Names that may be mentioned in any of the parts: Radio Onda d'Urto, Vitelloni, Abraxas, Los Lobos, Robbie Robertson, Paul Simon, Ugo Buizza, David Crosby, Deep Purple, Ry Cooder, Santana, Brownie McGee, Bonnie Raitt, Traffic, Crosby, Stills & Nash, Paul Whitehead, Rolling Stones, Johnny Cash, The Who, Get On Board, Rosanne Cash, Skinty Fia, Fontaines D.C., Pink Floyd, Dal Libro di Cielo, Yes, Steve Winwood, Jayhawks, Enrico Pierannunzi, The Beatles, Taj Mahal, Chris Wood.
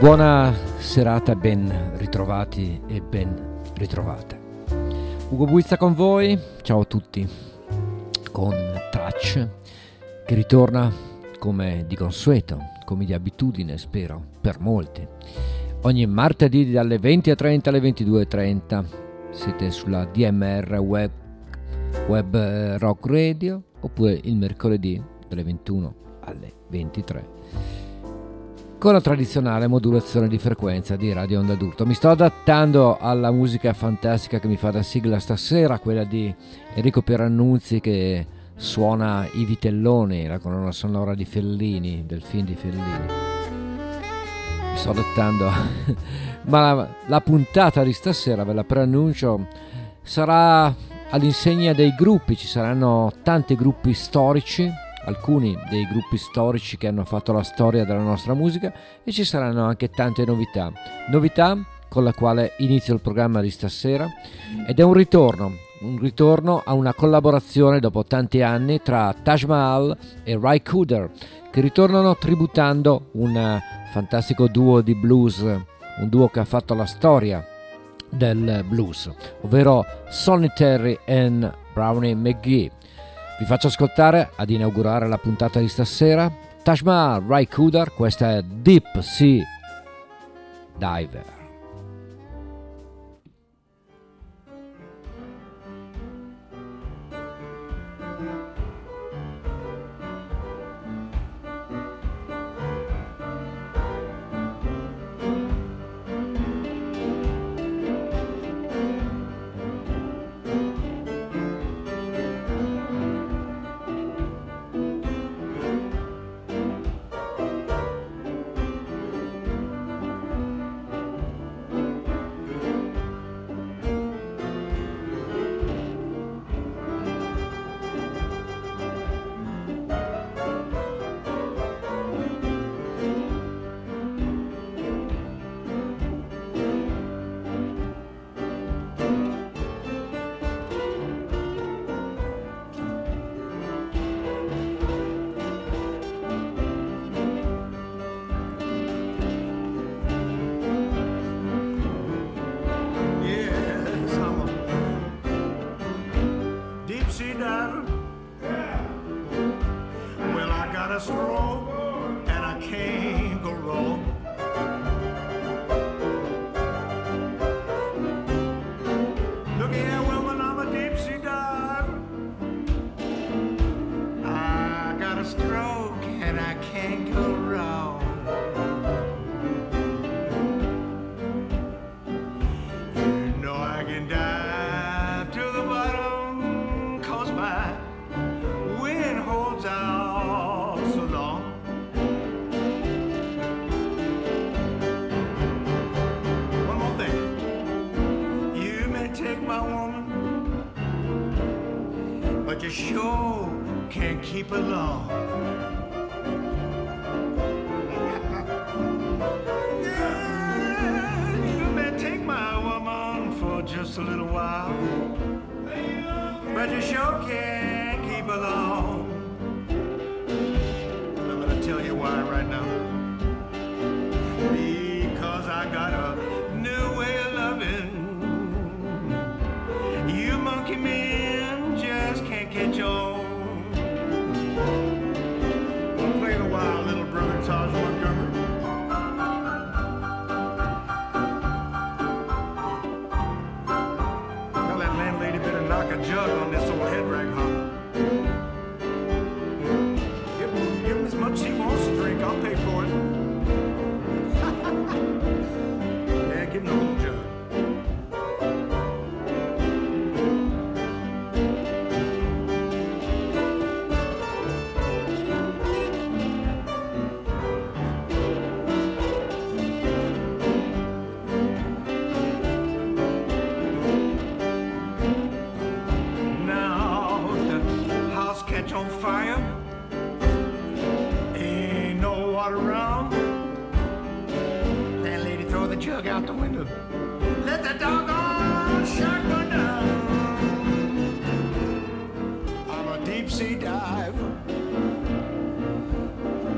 Buona serata, ben ritrovati e ben ritrovate. Ugo Buizza con voi, ciao a tutti, con Tracce, che ritorna come di consueto, come di abitudine, spero, per molti. Ogni martedì dalle 20:30 alle 22:30 siete sulla DMR Web Rock Radio, oppure il mercoledì dalle 21 alle 23 con la tradizionale modulazione di frequenza di Radio Onda d'Urto. Mi sto adattando alla musica fantastica che mi fa da sigla stasera, quella di Enrico Pierannunzi che suona I Vitelloni, la colonna sonora di Fellini, del film di Fellini. Mi sto adattando, ma la puntata di stasera, ve la preannuncio, sarà all'insegna dei gruppi. Ci saranno tanti gruppi storici, alcuni dei gruppi storici che hanno fatto la storia della nostra musica, e ci saranno anche tante novità con la quale inizio il programma di stasera, ed è un ritorno a una collaborazione dopo tanti anni tra Taj Mahal e Ry Cooder, che ritornano tributando un fantastico duo di blues, un duo che ha fatto la storia del blues, ovvero Sonny Terry e Brownie McGee. Vi faccio ascoltare, ad inaugurare la puntata di stasera, Taj Mahal, Ry Cooder, questa è Deep Sea Diver. Dive.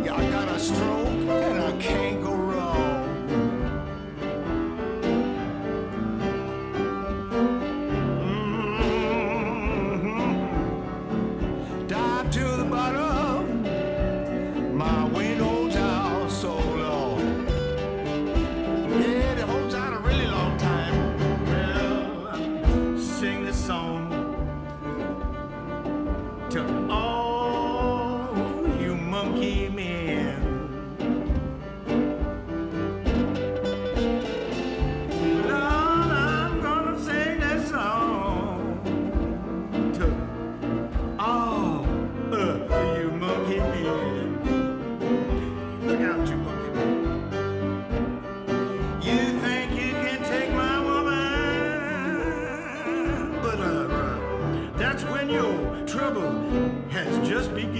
Yeah, I got a stroke and I can't go wrong.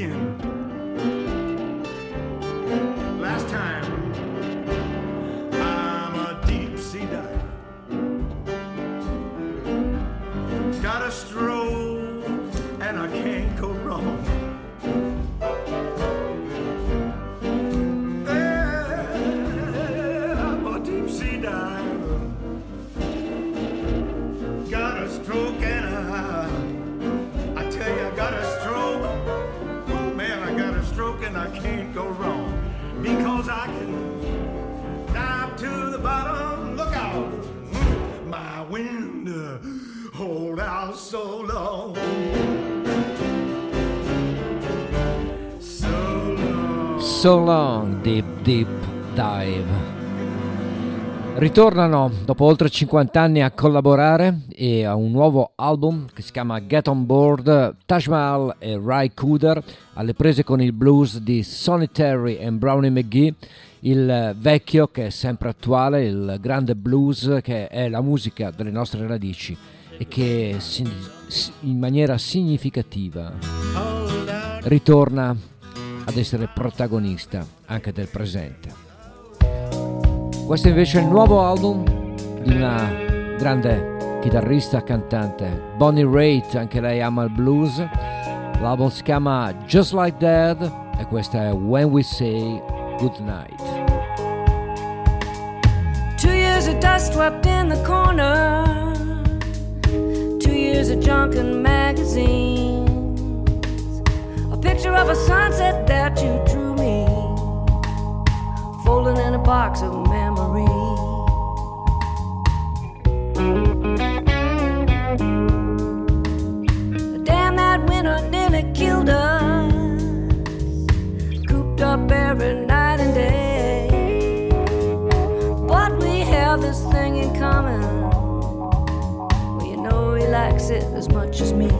again. Last time, I'm a deep sea diver. Got a stroll and I can't go wrong. Yeah, I'm a deep sea diver. Got a stroke and I tell you I got a stroke. Oh man, I got a stroke and I can't go wrong. Because I can dive to the bottom, look out, my wind hold out so long, so long. So long, Deep Deep Dive. Ritornano dopo oltre 50 anni a collaborare e a un nuovo album che si chiama Get On Board. Taj Mahal e Ry Cooder alle prese con il blues di Sonny Terry e Brownie McGee, il vecchio che è sempre attuale, il grande blues che è la musica delle nostre radici e che in maniera significativa ritorna ad essere protagonista anche del presente. Questo invece è il nuovo album di una grande chitarrista cantante, Bonnie Raitt, anche lei ama il blues. L'album si chiama Just Like That e questa è When We Say Goodnight. 2 years of dust swept in the corner, 2 years of junk in magazines, a picture of a sunset that you drew me, folded in a box of memories. Damn, that winter nearly killed us, cooped up every night and day. But we have this thing in common, well, you know he likes it as much as me.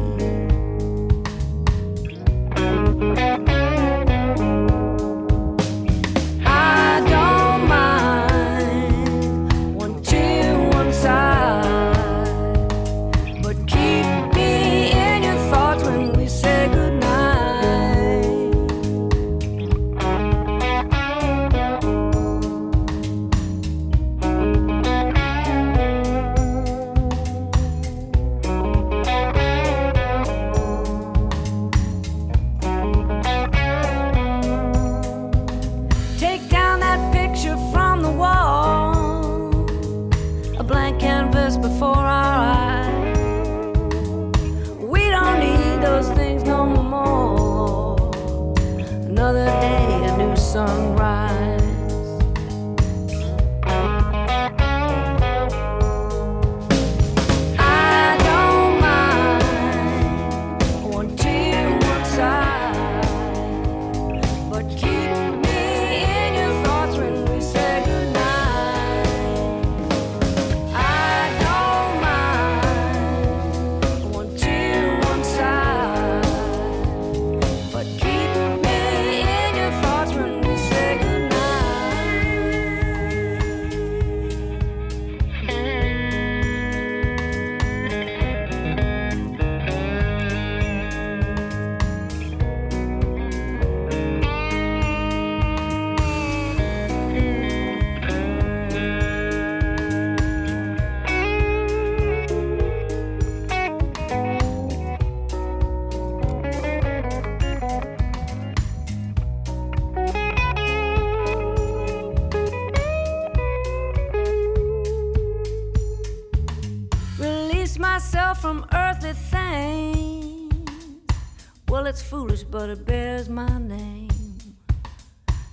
But it bears my name.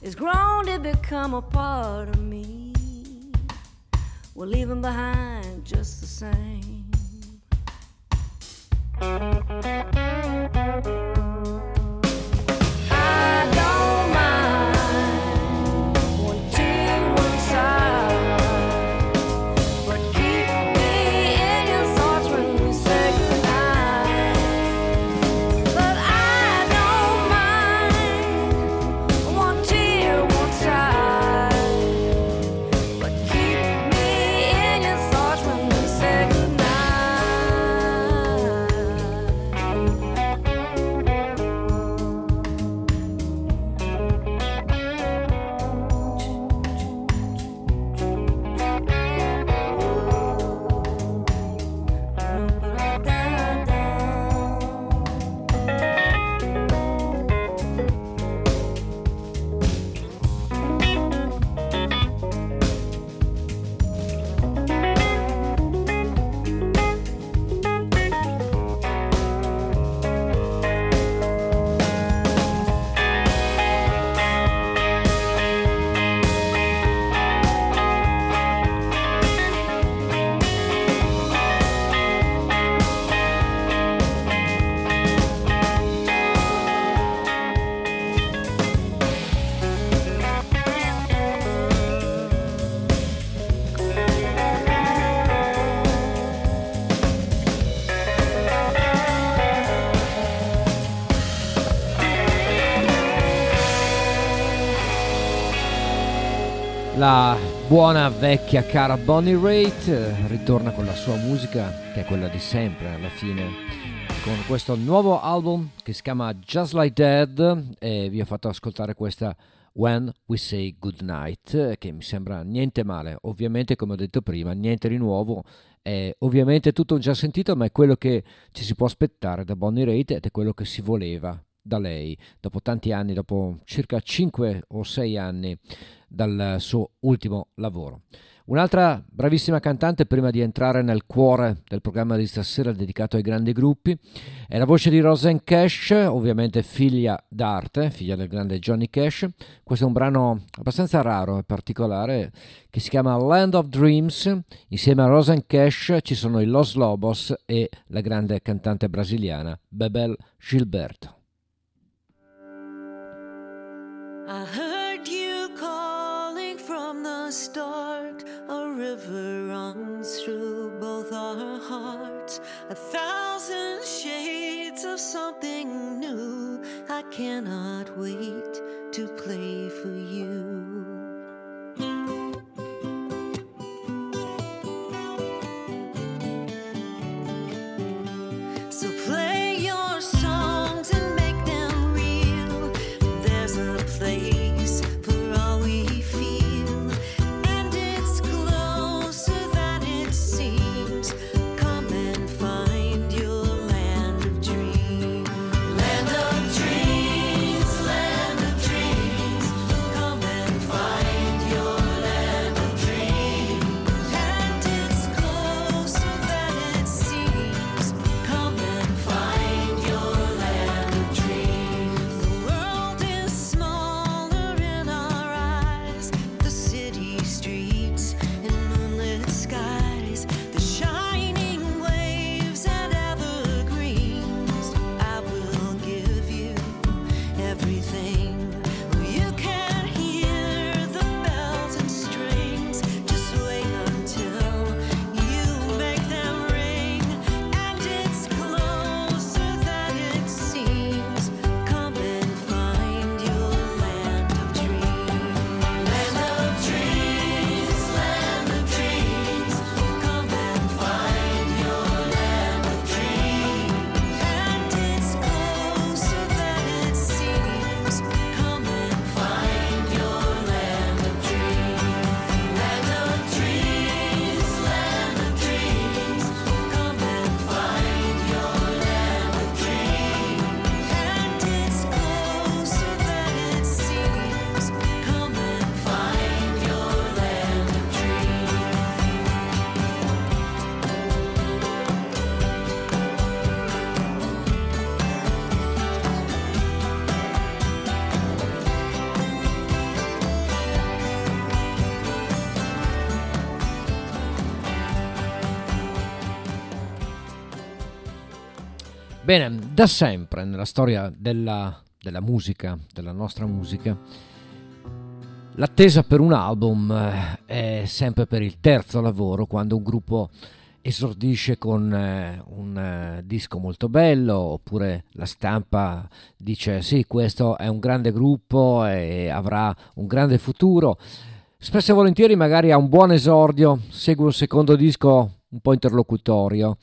It's grown to become a part of me. We're leaving behind just the same. La buona vecchia cara Bonnie Raitt ritorna con la sua musica, che è quella di sempre alla fine, con questo nuovo album che si chiama Just Like That, e vi ho fatto ascoltare questa When We Say Goodnight, che mi sembra niente male. Ovviamente, come ho detto prima, niente di nuovo, è ovviamente tutto già sentito, ma è quello che ci si può aspettare da Bonnie Raitt ed è quello che si voleva da lei dopo tanti anni, dopo circa 5 o 6 anni dal suo ultimo lavoro. Un'altra bravissima cantante, prima di entrare nel cuore del programma di stasera dedicato ai grandi gruppi, è la voce di Rosanne Cash, ovviamente figlia d'arte, figlia del grande Johnny Cash. Questo è un brano abbastanza raro e particolare che si chiama Land of Dreams. Insieme a Rosanne Cash ci sono i Los Lobos e la grande cantante brasiliana Bebel Gilberto. I heard you calling from the start. A river runs through both our hearts. 1,000 shades of something new. I cannot wait to play for you. Bene, da sempre nella storia della musica, della nostra musica, l'attesa per un album è sempre per il terzo lavoro, quando un gruppo esordisce con un disco molto bello, oppure la stampa dice sì, questo è un grande gruppo e avrà un grande futuro. Spesso e volentieri magari ha un buon esordio, segue un secondo disco un po' interlocutorio,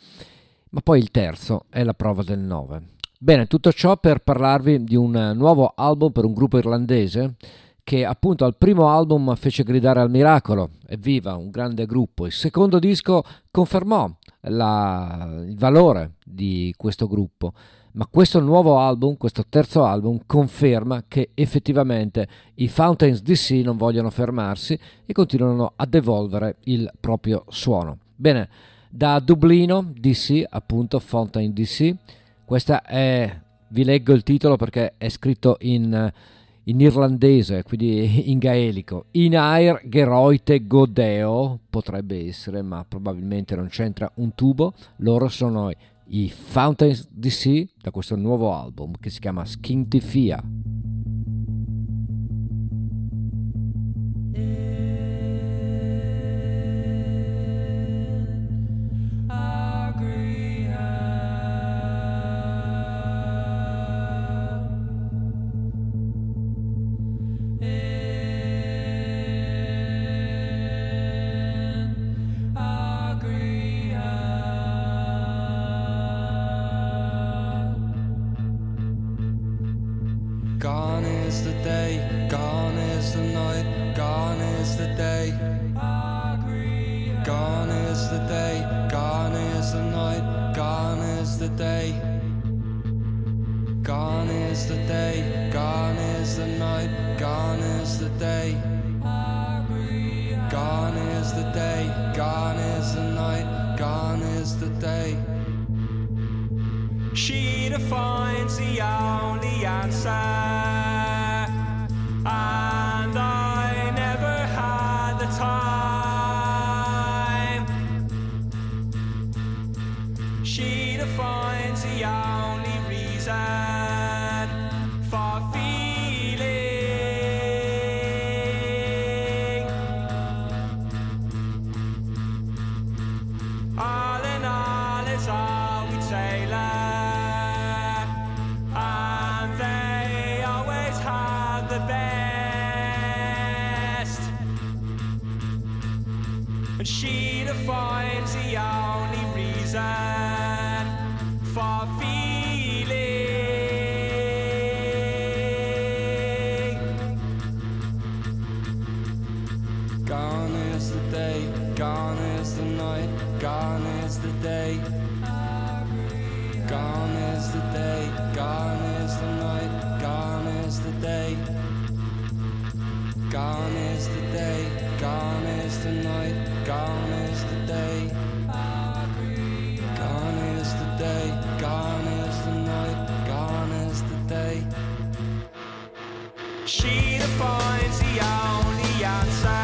ma poi il terzo è la prova del 9. Bene, tutto ciò per parlarvi di un nuovo album per un gruppo irlandese che appunto al primo album fece gridare al miracolo, evviva, un grande gruppo. Il secondo disco confermò il valore di questo gruppo, ma questo nuovo album, questo terzo album, conferma che effettivamente i Fontaines D.C. non vogliono fermarsi e continuano ad evolvere il proprio suono. Bene, da Dublino, D.C., appunto, Fontaines D.C. Questa è, vi leggo il titolo perché è scritto in irlandese, quindi in gaelico. In aer geroite godeo potrebbe essere, ma probabilmente non c'entra un tubo. Loro sono i Fontaines D.C. da questo nuovo album che si chiama Skinty Fia. is the day, gone is the night, gone is the day. Gone is the day, gone is the night, gone is the day. Gone is the day, gone is the night, gone is the day. Gone is the day, gone is the night, gone is the day. She defines the only answer, and I never had the time. She defines the only reason for feeling. All in all is all we tailor. She defines the only reason for feeling. Gone is the day, gone is the night, gone is the day. Gone is the day, gone is the night, gone is the day. Gone is the day, gone is the night. Gone is the day. Gone is the day. Gone is the night. Gone is the day. She defines the only answer.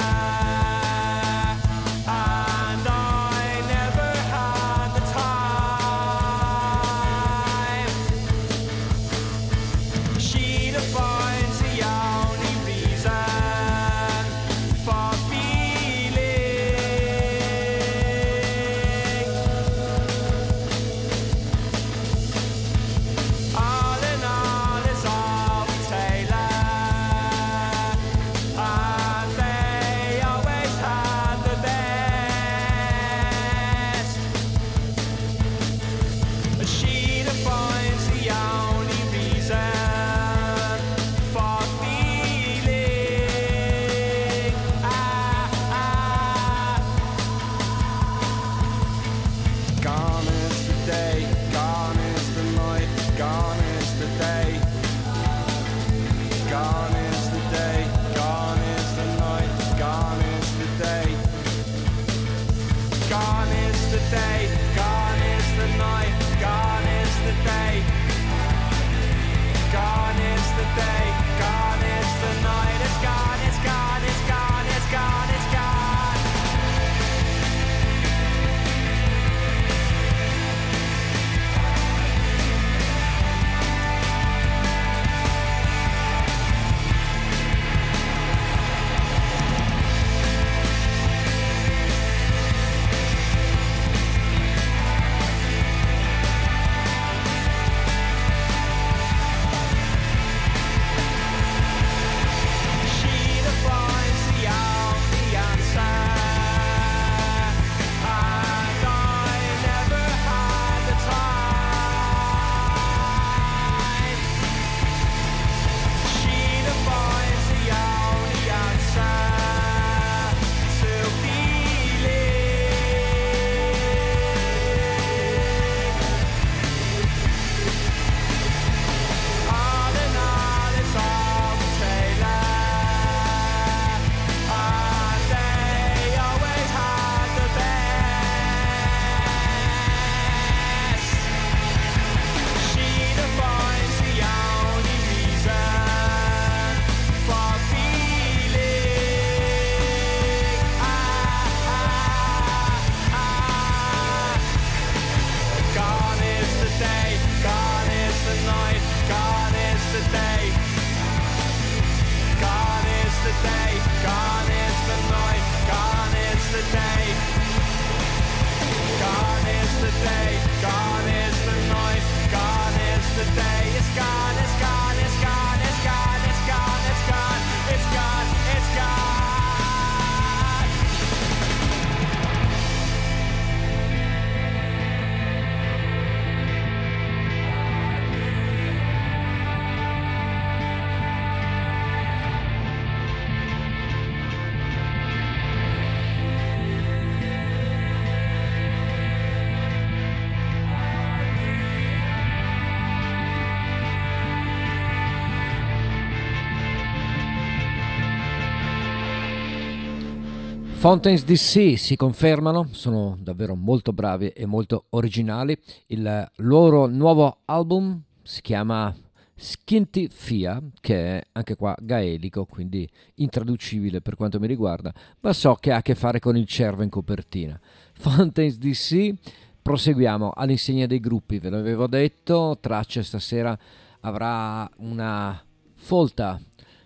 Fontaines D.C. si confermano, sono davvero molto bravi e molto originali. Il loro nuovo album si chiama Skinty Fia, che è anche qua gaelico, quindi intraducibile per quanto mi riguarda, ma so che ha a che fare con il cervo in copertina. Fontaines D.C. Proseguiamo all'insegna dei gruppi, ve l'avevo detto, Tracce stasera avrà una folta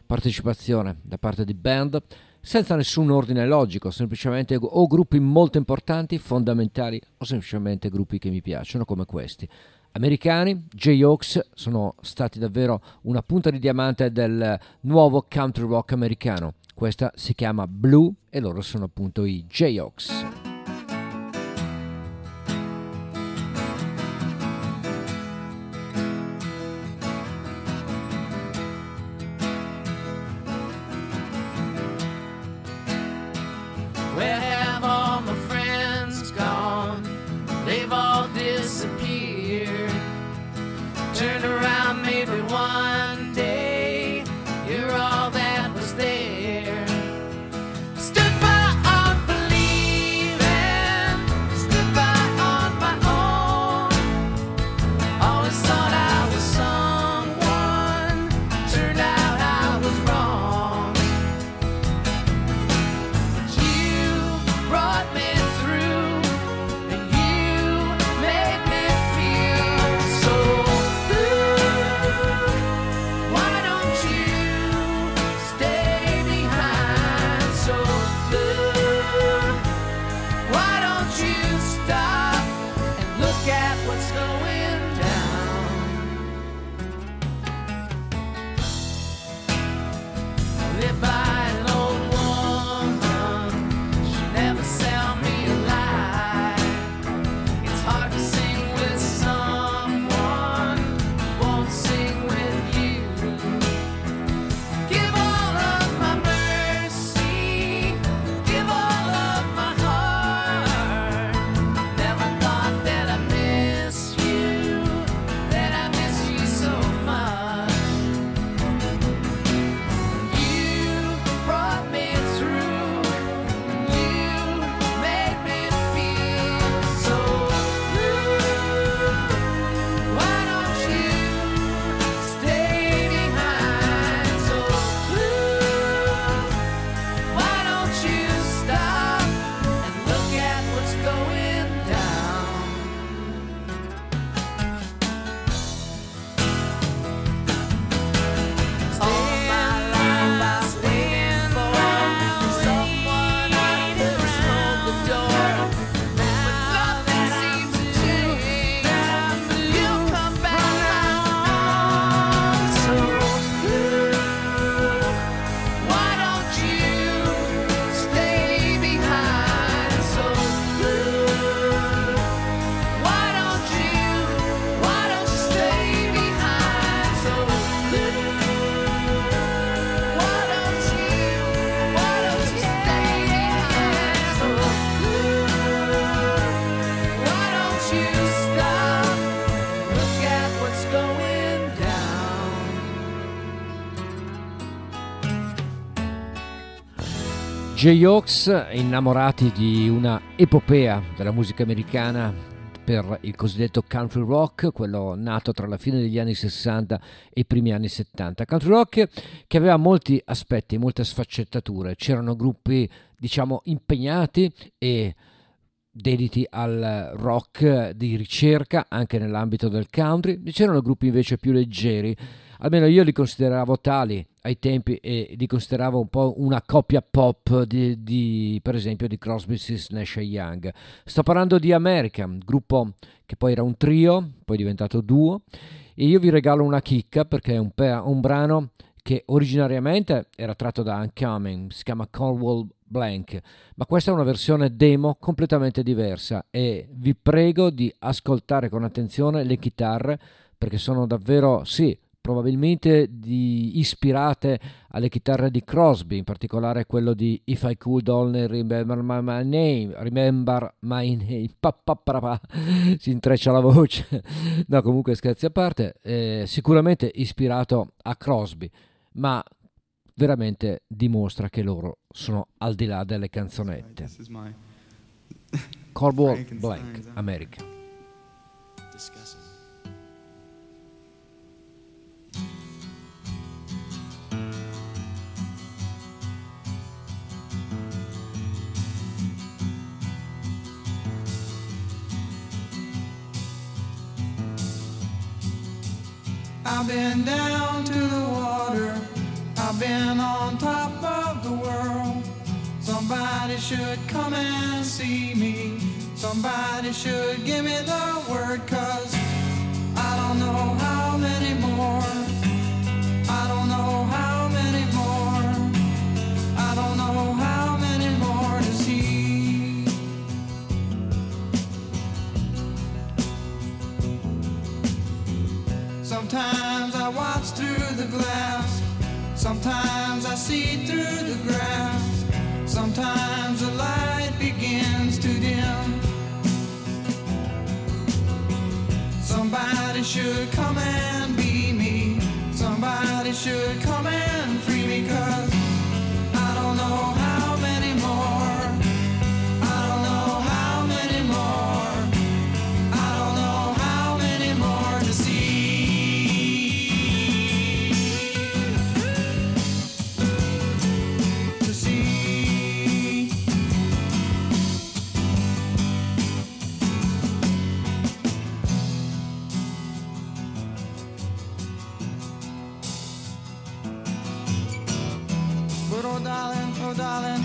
partecipazione da parte di band, senza nessun ordine logico, semplicemente o gruppi molto importanti, fondamentali, o semplicemente gruppi che mi piacciono come questi. Americani, Jayhawks sono stati davvero una punta di diamante del nuovo country rock americano. Questa si chiama Blue e loro sono appunto i Jayhawks. Jayhawks, innamorati di una epopea della musica americana per il cosiddetto country rock, quello nato tra la fine degli anni 60 e i primi anni 70. Country rock che aveva molti aspetti, molte sfaccettature. C'erano gruppi, diciamo, impegnati e dediti al rock di ricerca anche nell'ambito del country, c'erano gruppi invece più leggeri. Almeno io li consideravo tali ai tempi e li consideravo un po' una coppia pop di per esempio di Crosby, Stills, Nash e Young. Sto parlando di America, gruppo che poi era un trio, poi diventato duo, e io vi regalo una chicca perché è un brano che originariamente era tratto da Uncoming, si chiama Cornwall Blank, ma questa è una versione demo completamente diversa e vi prego di ascoltare con attenzione le chitarre perché sono davvero, sì, probabilmente ispirate alle chitarre di Crosby, in particolare quello di If I Could Only Remember My Name, si intreccia la voce, no, comunque scherzi a parte, sicuramente ispirato a Crosby, ma veramente dimostra che loro sono al di là delle canzonette. Corbel Black, America. I've been down to the water, I've been on top of the world. Somebody should come and see me, somebody should give me the word, 'cause I don't know how many more, I don't know how many more, I don't know how many more to see. Sometimes I watch through the glass, sometimes I see through the grass, sometimes the light begins to dim. Somebody should come and be me, somebody should come and free me, 'cause I don't know how many more, I don't know how many more, I don't know how many more to see, to see. But oh darling,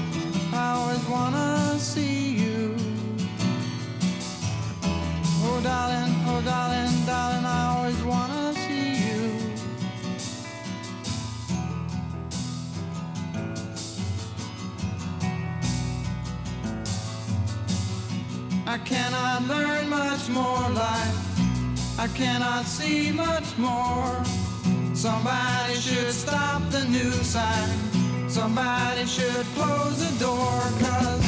I always wanna see you. Oh darling, darling, I always wanna see you. I cannot learn much more life, I cannot see much more. Somebody should stop the new sign, somebody should close the door, 'cause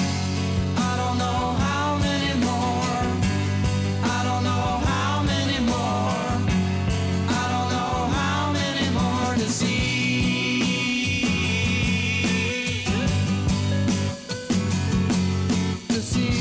I don't know how many more, I don't know how many more, I don't know how many more to see, to see.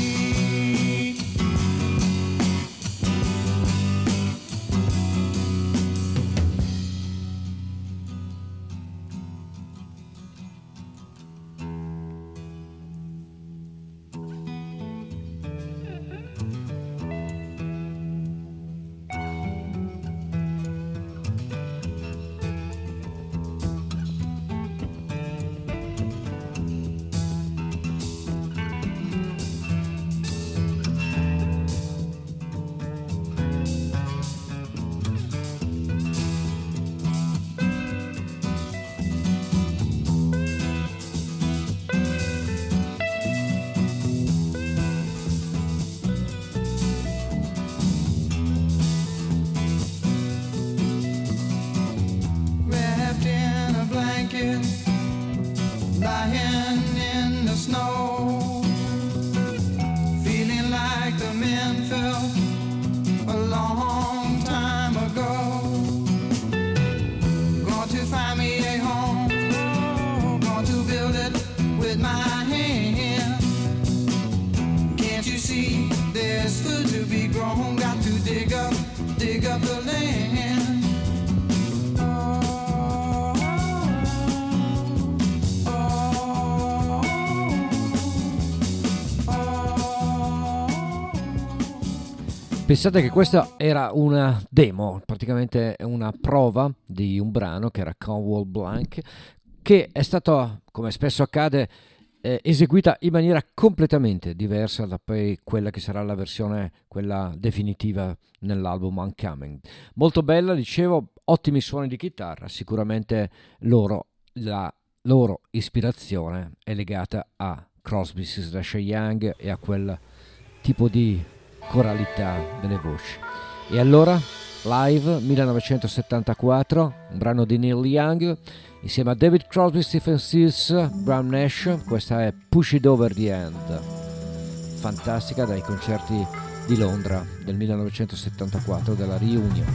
Pensate che questa era una demo, praticamente una prova di un brano che era Cold Blank, che è stato, come spesso accade, eseguita in maniera completamente diversa da poi quella che sarà la versione, quella definitiva nell'album Uncoming. Molto bella, dicevo, ottimi suoni di chitarra, sicuramente la loro ispirazione è legata a Crosby, Stills, Young e a quel tipo di coralità delle voci. E allora Live 1974, un brano di Neil Young insieme a David Crosby, Stephen Stills, Bram Nash. Questa è Push It Over the End, fantastica, dai concerti di Londra del 1974 della Reunion.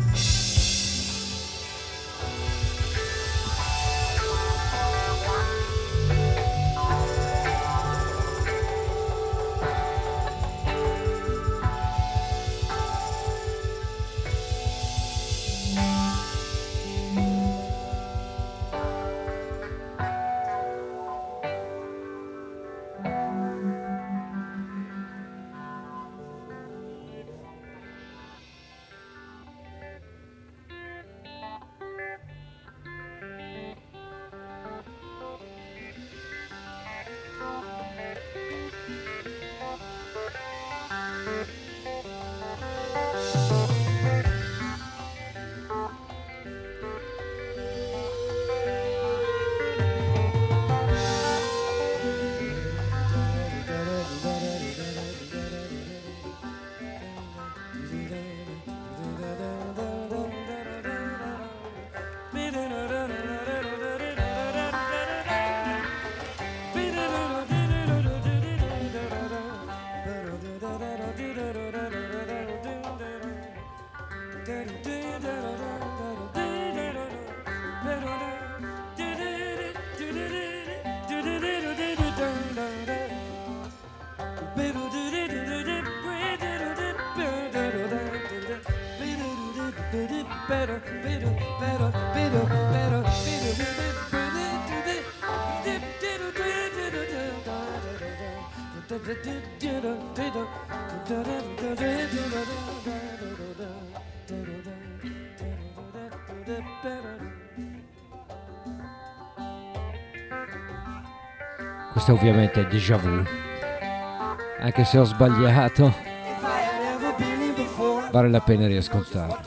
Questo ovviamente è Déjà Vu, anche se ho sbagliato, vale la pena riascoltarlo.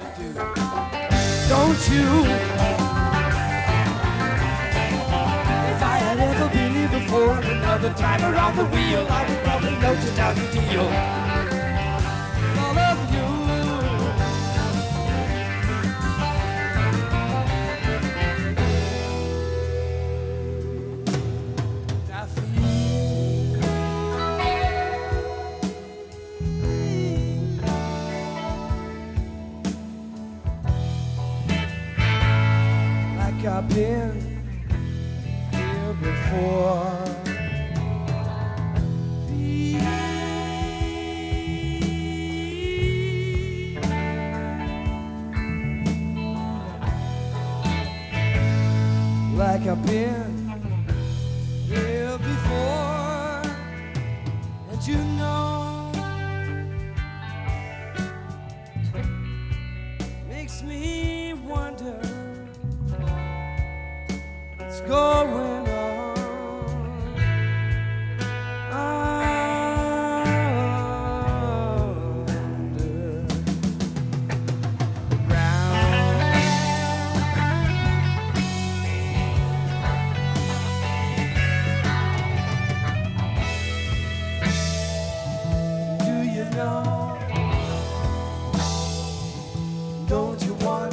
I've been here before. Like I've been here before, and you know, makes me wonder. Going on. Under the ground. Do you know? Don't you wonder?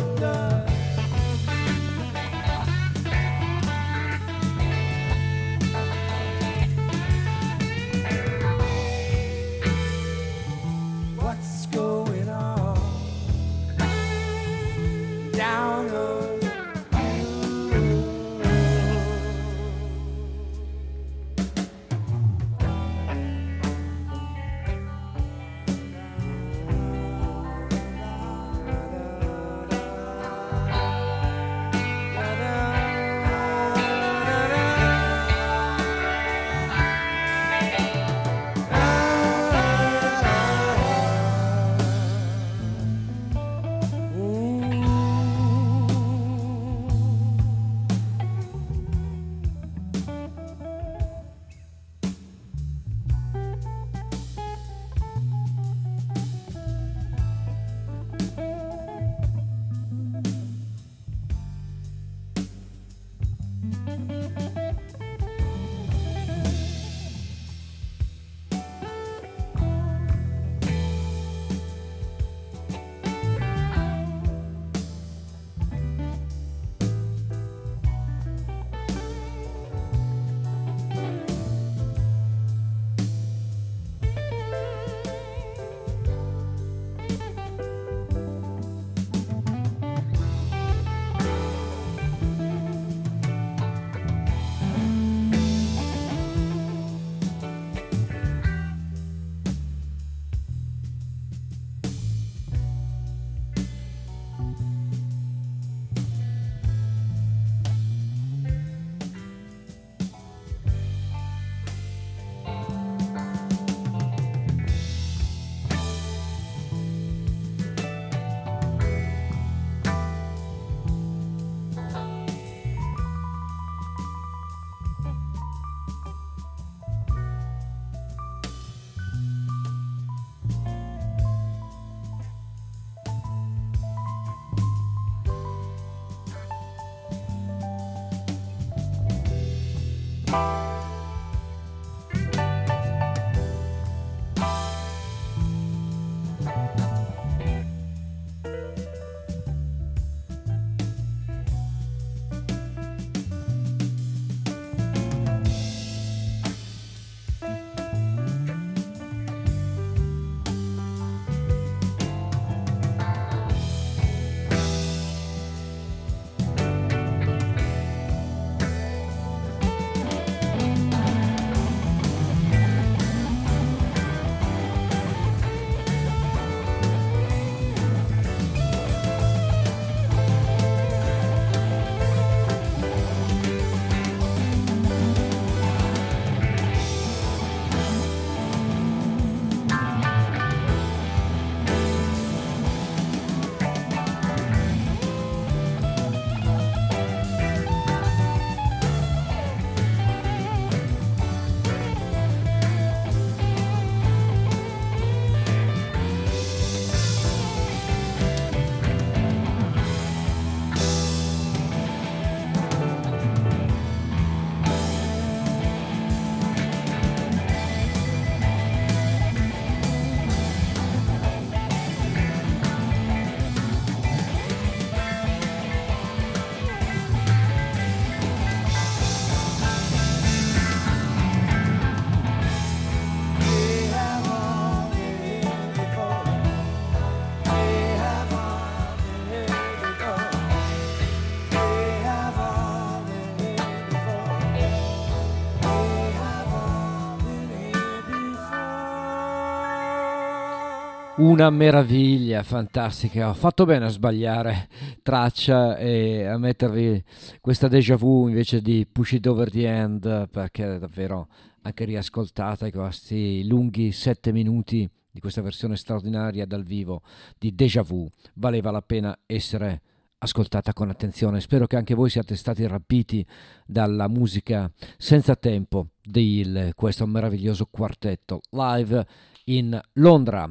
Una meraviglia, fantastica. Ho fatto bene a sbagliare traccia e a mettervi questa déjà vu invece di Push It Over the End, perché è davvero anche riascoltata con questi lunghi 7 minuti di questa versione straordinaria dal vivo di Déjà Vu. Valeva la pena essere ascoltata con attenzione. Spero che anche voi siate stati rapiti dalla musica senza tempo di questo meraviglioso quartetto live in Londra.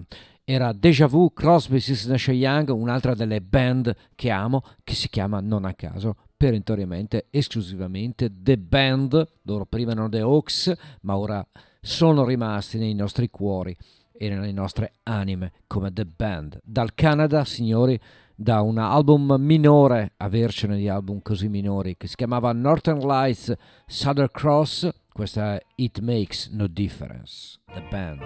Era Déjà Vu, Crosby, Stills & Young, un'altra delle band che amo, che si chiama non a caso perentoriamente, esclusivamente The Band. Loro prima erano The Hawks, ma ora sono rimasti nei nostri cuori e nelle nostre anime come The Band. Dal Canada, signori, da un album minore, avercene di album così minori, che si chiamava Northern Lights, Southern Cross. Questa è It Makes No Difference, The Band.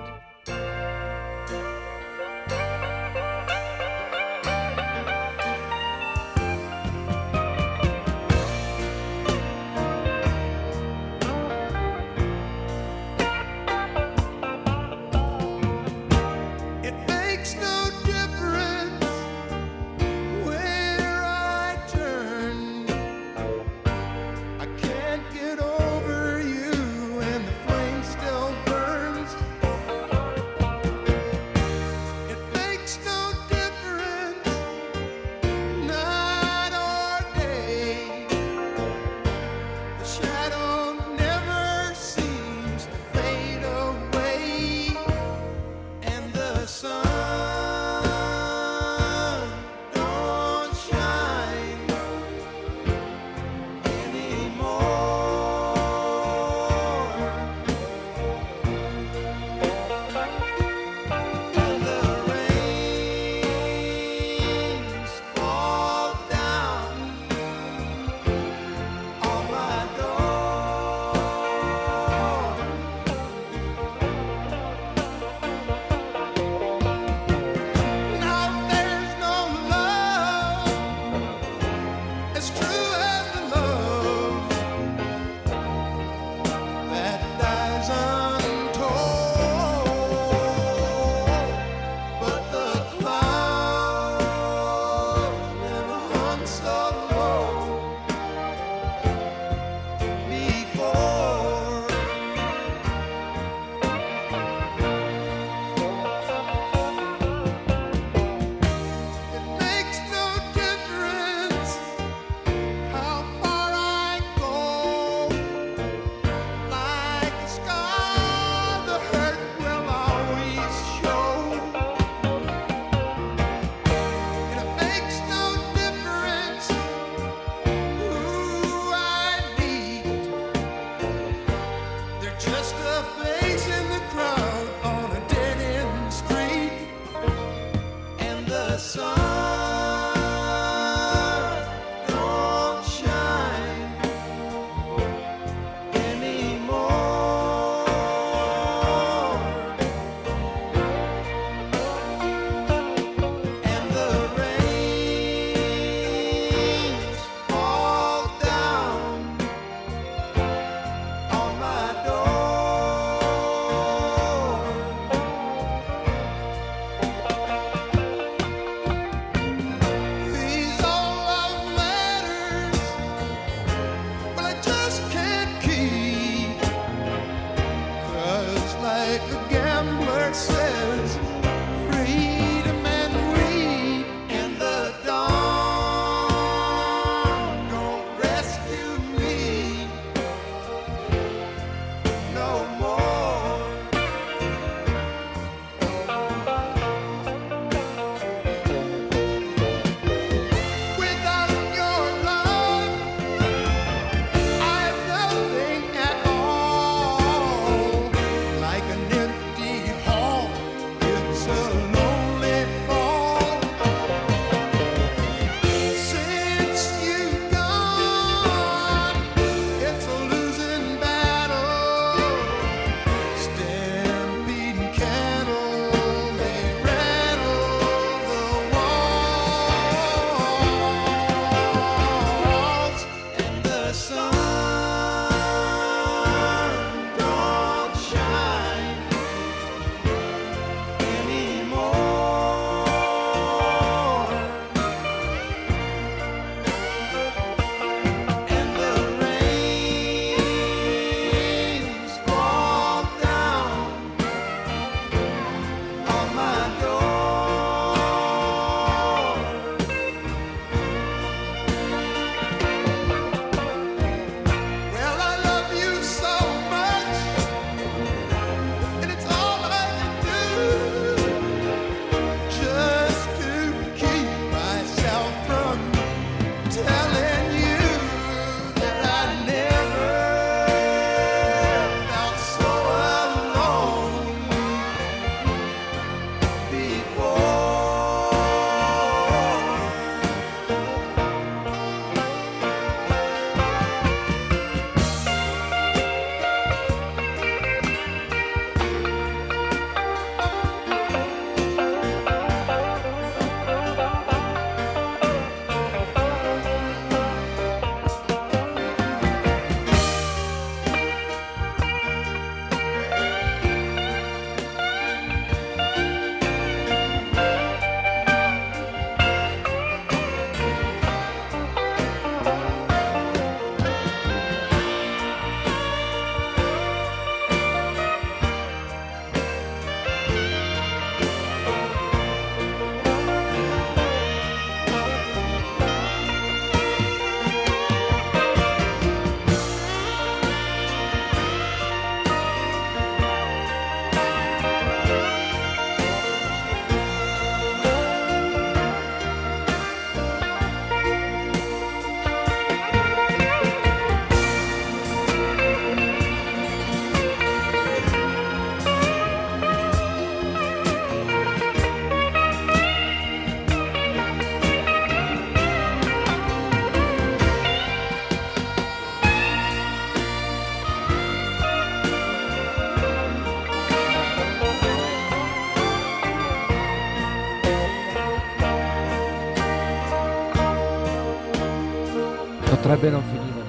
Potrebbe non finire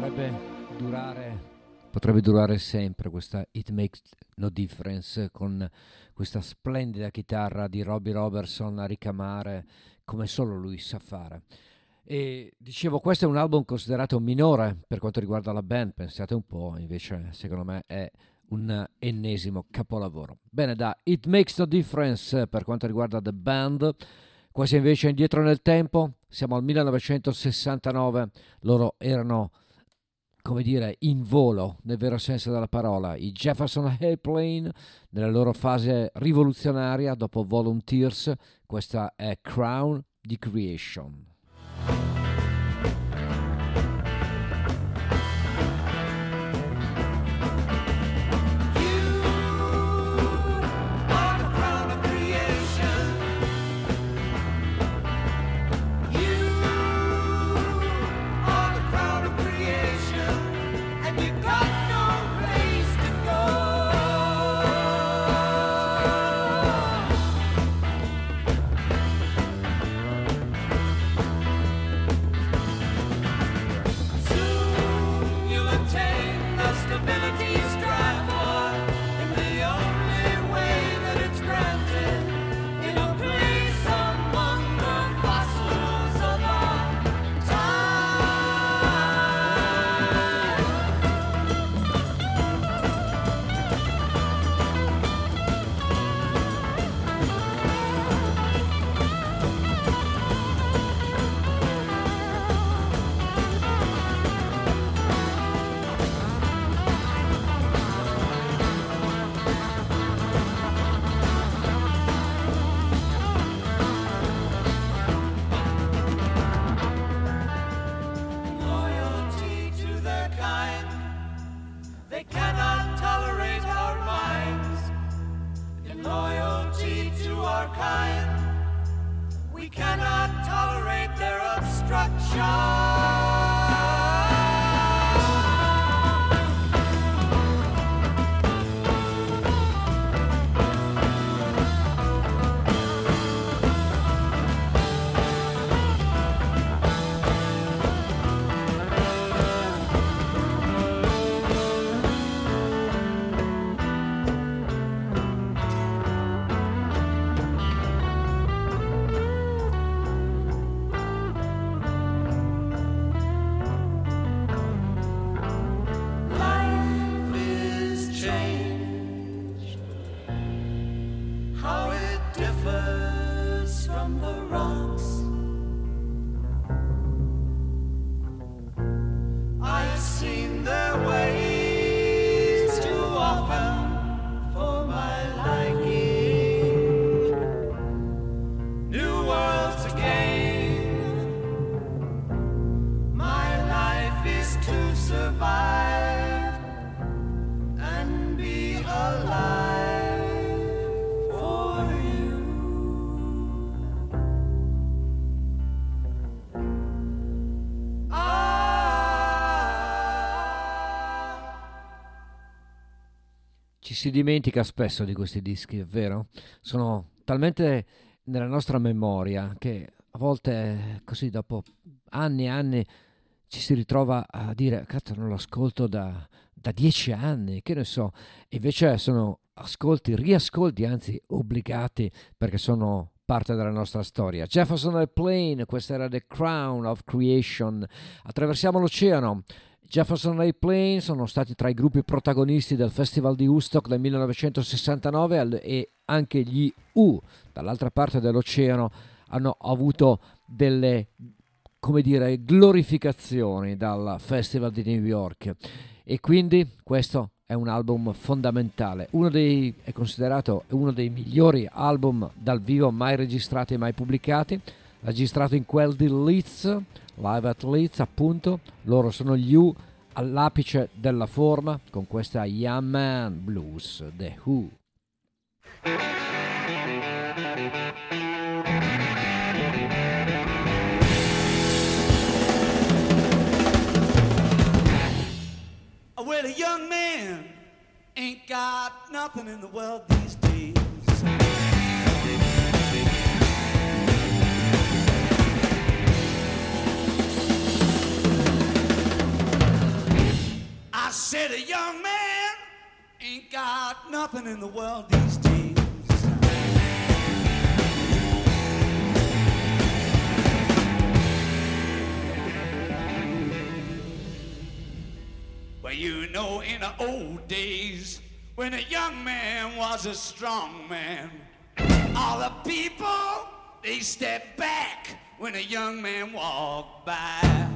mai, davvero, potrebbe durare sempre questa It Makes No Difference, con questa splendida chitarra di Robbie Robertson a ricamare come solo lui sa fare. E dicevo, questo è un album considerato minore per quanto riguarda la Band, pensate un po', invece secondo me è un ennesimo capolavoro. Bene, da It Makes No Difference per quanto riguarda The Band, quasi invece indietro nel tempo, siamo al 1969, loro erano, come dire, in volo nel vero senso della parola, i Jefferson Airplane nella loro fase rivoluzionaria dopo Volunteers. Questa è Crown di Creation. Si dimentica spesso di questi dischi, è vero? Sono talmente nella nostra memoria che a volte, così dopo anni e anni, ci si ritrova a dire: cazzo, non lo ascolto da 10 anni, che ne so. E invece sono ascolti, riascolti, anzi obbligati, perché sono parte della nostra storia. Jefferson Airplane, questa era The Crown of Creation. Attraversiamo l'oceano. Jefferson Airplane sono stati tra i gruppi protagonisti del Festival di Woodstock del 1969 e anche gli U, dall'altra parte dell'oceano, hanno avuto delle, come dire, glorificazioni dal Festival di New York. E quindi questo è un album fondamentale, è considerato uno dei migliori album dal vivo mai registrati e mai pubblicati, registrato in quel di Leeds, Live at Leeds, appunto. Loro sono gli U all'apice della forma con questa Young Man Blues, The Who. Well, a young man ain't got nothing in the world these days. said a young man ain't got nothing in the world these days. Well, you know, in the old days, when a young man was a strong man, all the people, they stepped back when a young man walked by.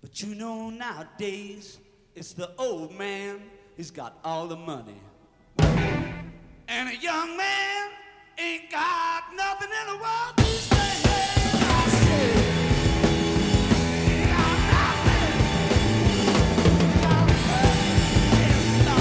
But you know, nowadays, it's the old man who's got all the money. And a young man ain't got nothing in the world to say. I say, ain't got nothing, got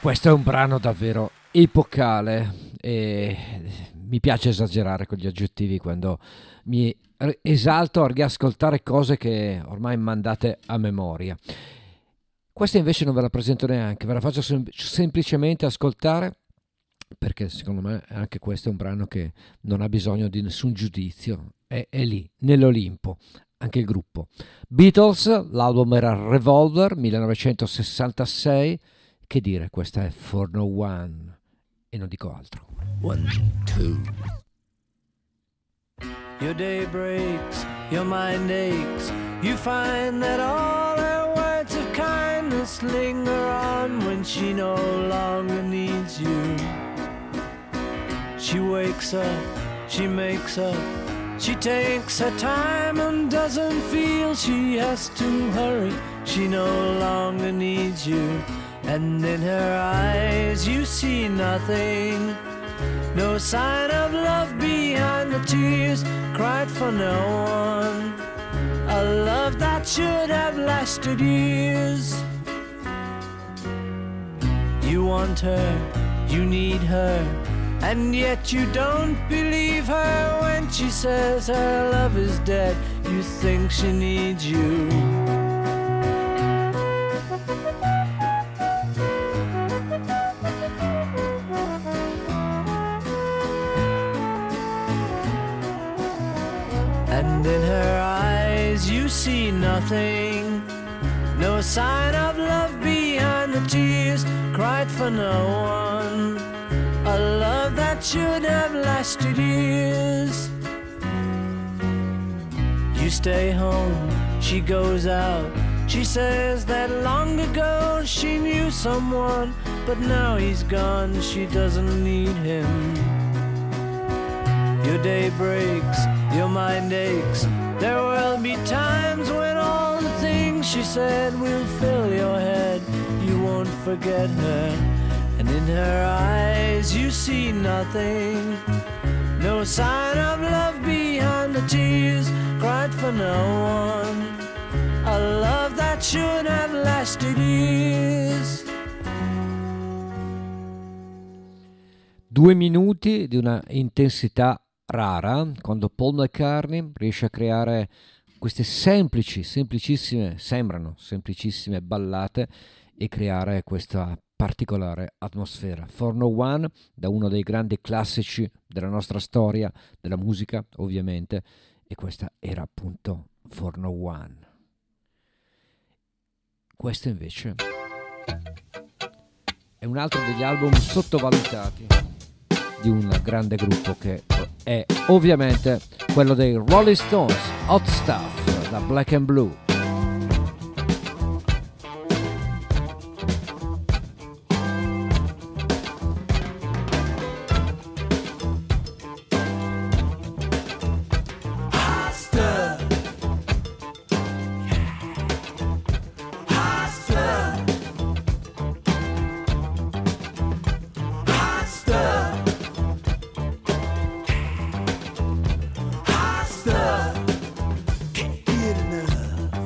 Questo è un brano davvero epocale e mi piace esagerare con gli aggettivi quando mi esalto a riascoltare cose che ormai mandate a memoria. Questa invece non ve la presento neanche, ve la faccio semplicemente ascoltare perché secondo me anche questo è un brano che non ha bisogno di nessun giudizio, è lì, nell'Olimpo. anche il gruppo. Beatles, l'album era Revolver 1966. Che dire, questa è For No One e non dico altro. 1, 2 Your day breaks, your mind aches. You find that all her words of kindness linger on when she no longer needs you. She wakes up, she makes up, she takes her time and doesn't feel she has to hurry. She no longer needs you. And in her eyes you see nothing, no sign of love behind the tears cried for no one, a love that should have lasted years. You want her, you need her, and yet you don't believe her when she says her love is dead. You think she needs you. And in her eyes you see nothing, no sign of love behind the tears cried for no one, a love that should have lasted years. You stay home, she goes out, she says that long ago she knew someone, but now he's gone, she doesn't need him. Your day breaks, your mind aches. There will be times when all the things she said will fill your head. You won't forget her. And in her eyes you see nothing, no sign of love behind the tears cried for no one, a love that should have lasted years. 2 minuti di una intensità rara, quando Paul McCartney riesce a creare queste semplicissime ballate e creare questa particolare atmosfera. For No One, da uno dei grandi classici della nostra storia, della musica ovviamente, e questa era appunto For No One. Questo invece è un altro degli album sottovalutati di un grande gruppo che è ovviamente quello dei Rolling Stones, Hot Stuff, da Black and Blue. Stuff. Can't get enough.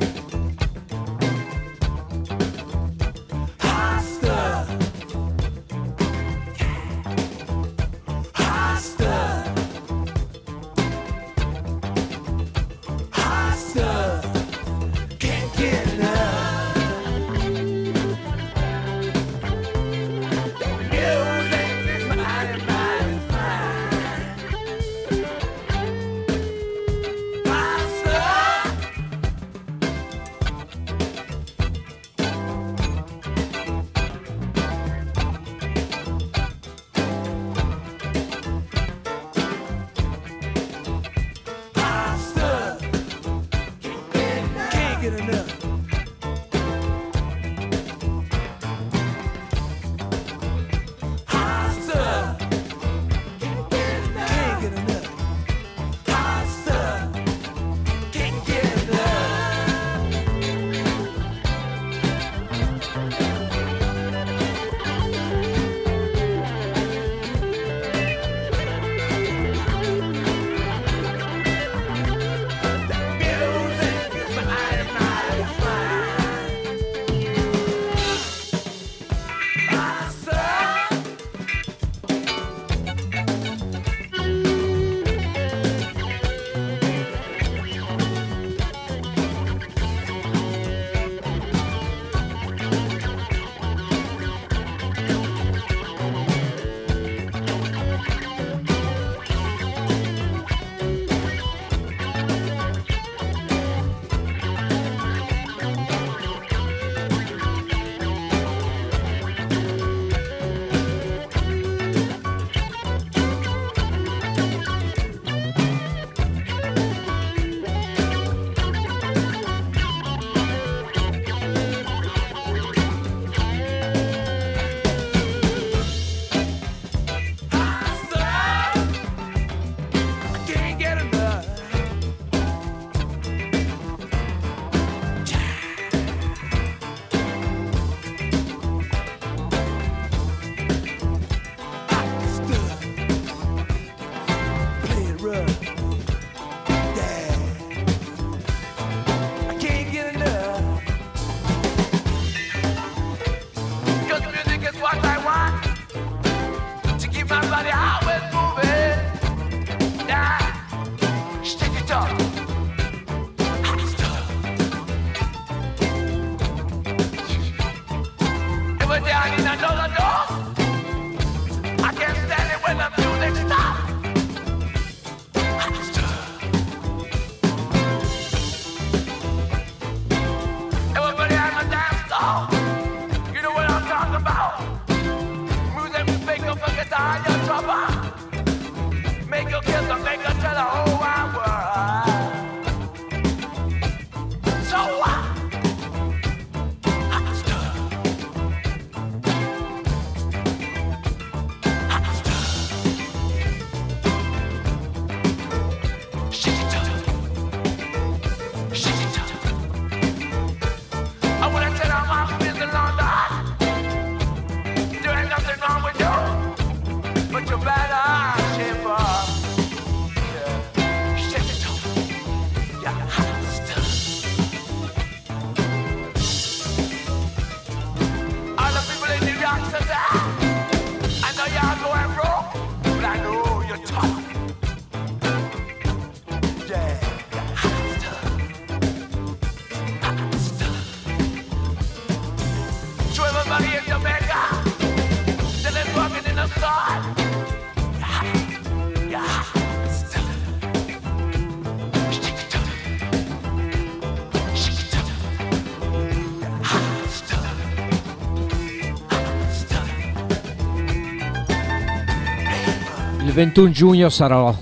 Il 21 giugno sarò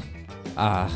a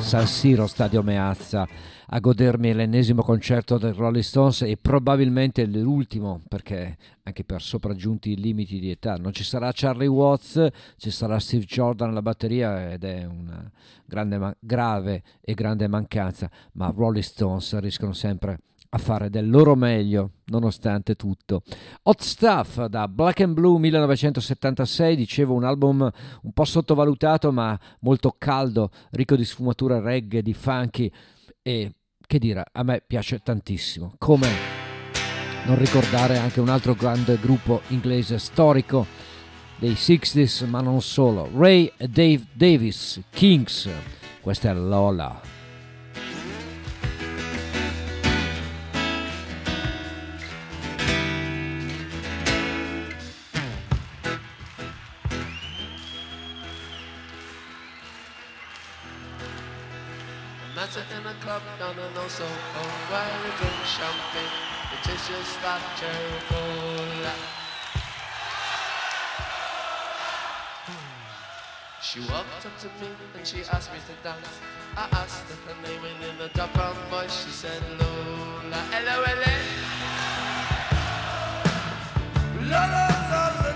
San Siro, Stadio Meazza, a godermi l'ennesimo concerto del Rolling Stones e probabilmente l'ultimo, perché anche per sopraggiunti limiti di età non ci sarà Charlie Watts, ci sarà Steve Jordan alla batteria ed è una grande, grave e grande mancanza, ma Rolling Stones riescono sempre a fare del loro meglio nonostante tutto. Hot Stuff da Black and Blue 1976, dicevo un album un po' sottovalutato ma molto caldo, ricco di sfumature reggae, di funky e che dire, a me piace tantissimo. Come non ricordare anche un altro grande gruppo inglese storico dei 60s ma non solo, Ray e Dave Davies, Kings, questa è Lola. So while you drink champagne, it tastes just like cherry cola. She walked up to me and she asked me to dance. I asked her her name and in a dark brown voice she said Lola, L-O-L-A. Lola, Lola, Lola.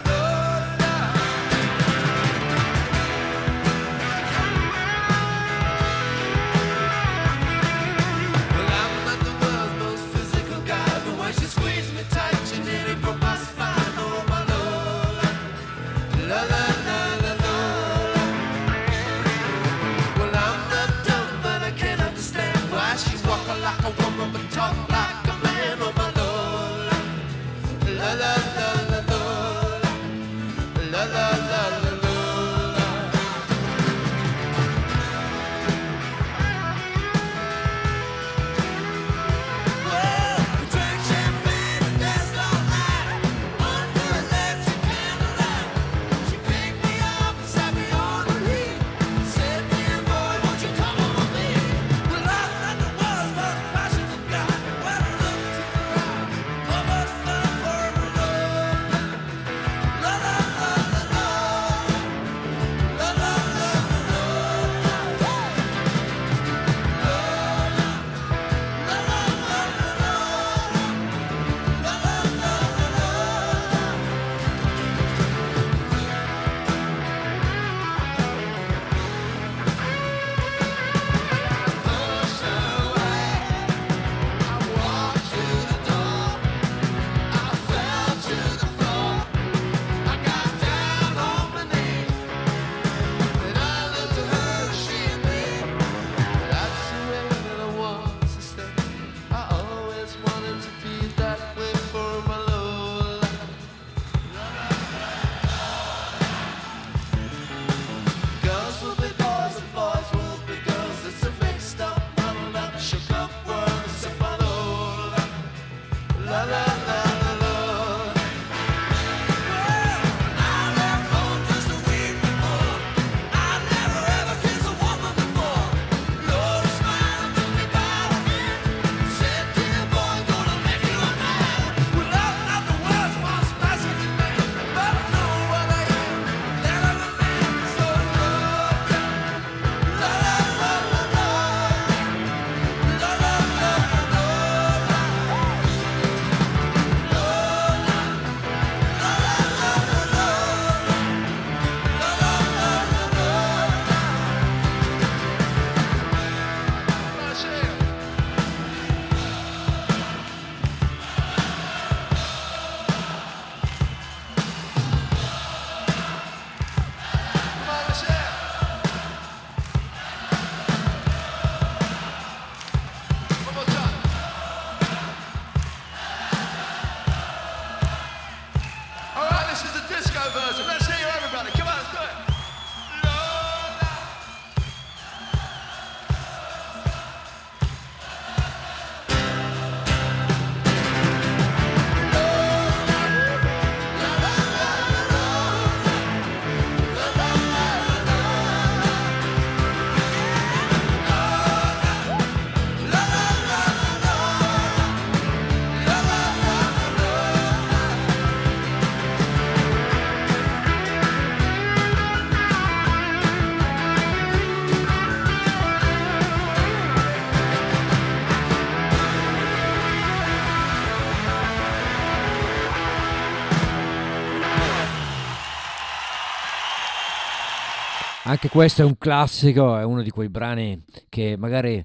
Anche questo è un classico, è uno di quei brani che magari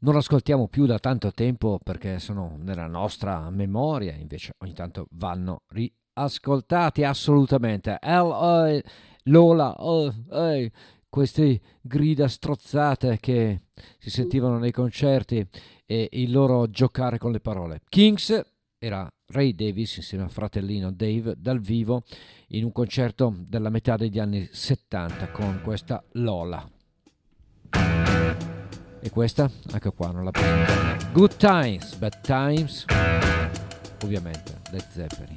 non ascoltiamo più da tanto tempo perché sono nella nostra memoria, invece ogni tanto vanno riascoltati assolutamente. Lola, queste grida strozzate che si sentivano nei concerti e il loro giocare con le parole. Kings era Ray Davies insieme a fratellino Dave dal vivo in un concerto della metà degli anni 70 con questa Lola. E questa anche qua non la presento. Good Times, Bad Times, ovviamente Led Zeppelin.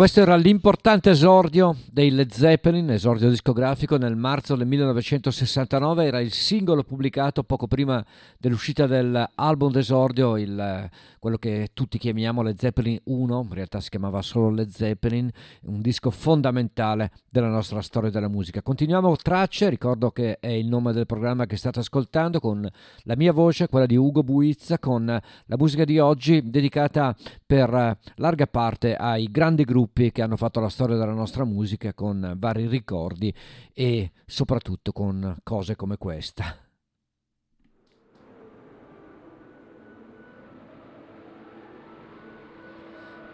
Questo era l'importante esordio dei Led Zeppelin, esordio discografico nel marzo del 1969, era il singolo pubblicato poco prima dell'uscita dell'album d'esordio, quello che tutti chiamiamo Led Zeppelin 1, in realtà si chiamava solo Led Zeppelin, un disco fondamentale della nostra storia della musica. Continuiamo Tracce, ricordo che è il nome del programma che state ascoltando, con la mia voce, quella di Ugo Buizza, con la musica di oggi dedicata per larga parte ai grandi gruppi che hanno fatto la storia della nostra musica, con vari ricordi e soprattutto con cose come questa.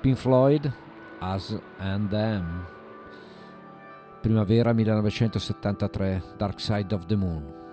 Pink Floyd, Us and Them, primavera 1973, Dark Side of the Moon.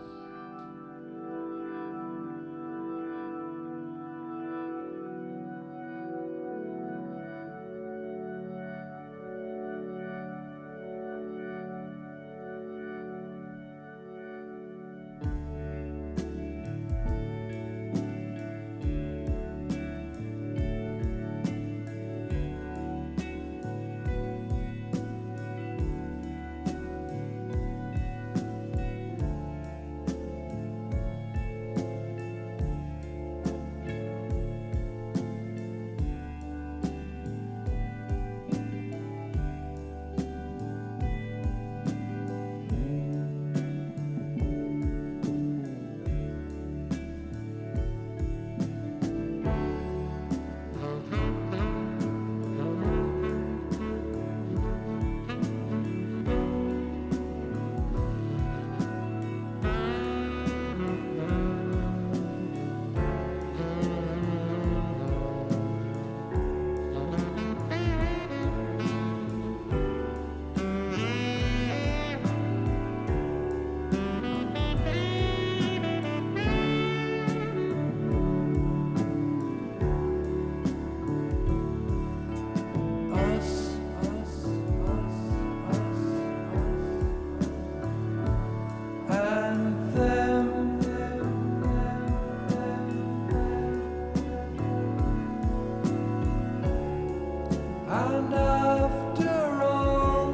And after all,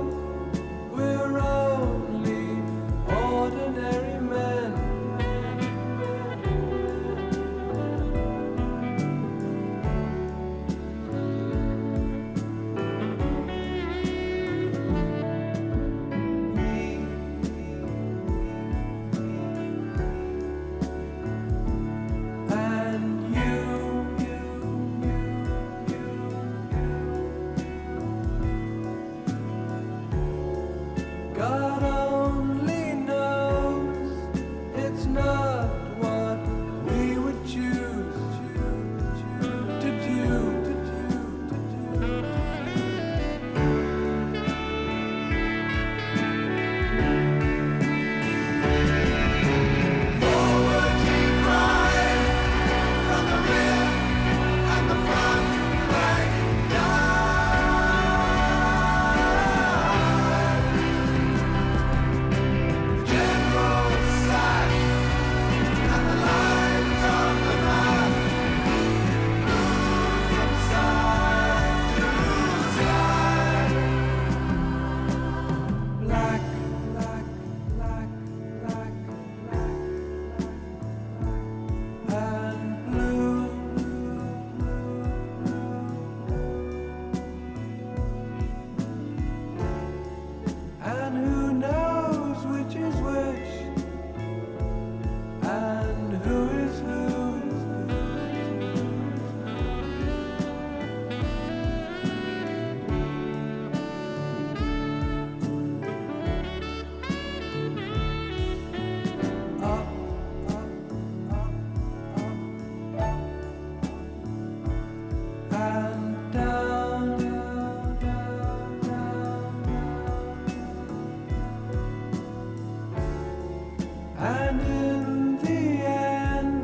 we're only ordinary men. And God only knows it's not what we would choose to do. Forward you climb from the rear and the front back down. General Sack and the lines on the map move from side to side. Black, black, black, black, black, black, and blue. And who knows which is which? And who is who? Up, up, up, up, up. And down, down, down, down, down. And in the end,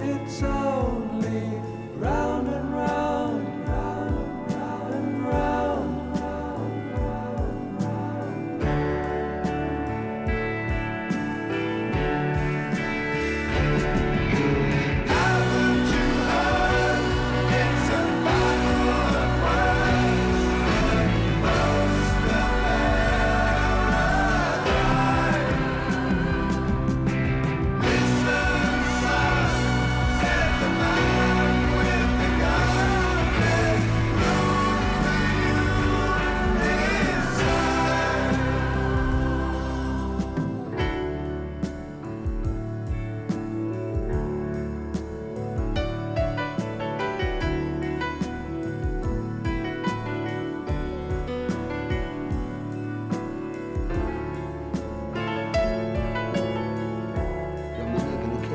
it's only round and round, round, round and round, round, round, round. Haven't you heard? It's a battle of words. Most America. Listen, sir, said the man with the gun. There's room for you inside. Your mother gonna kill you,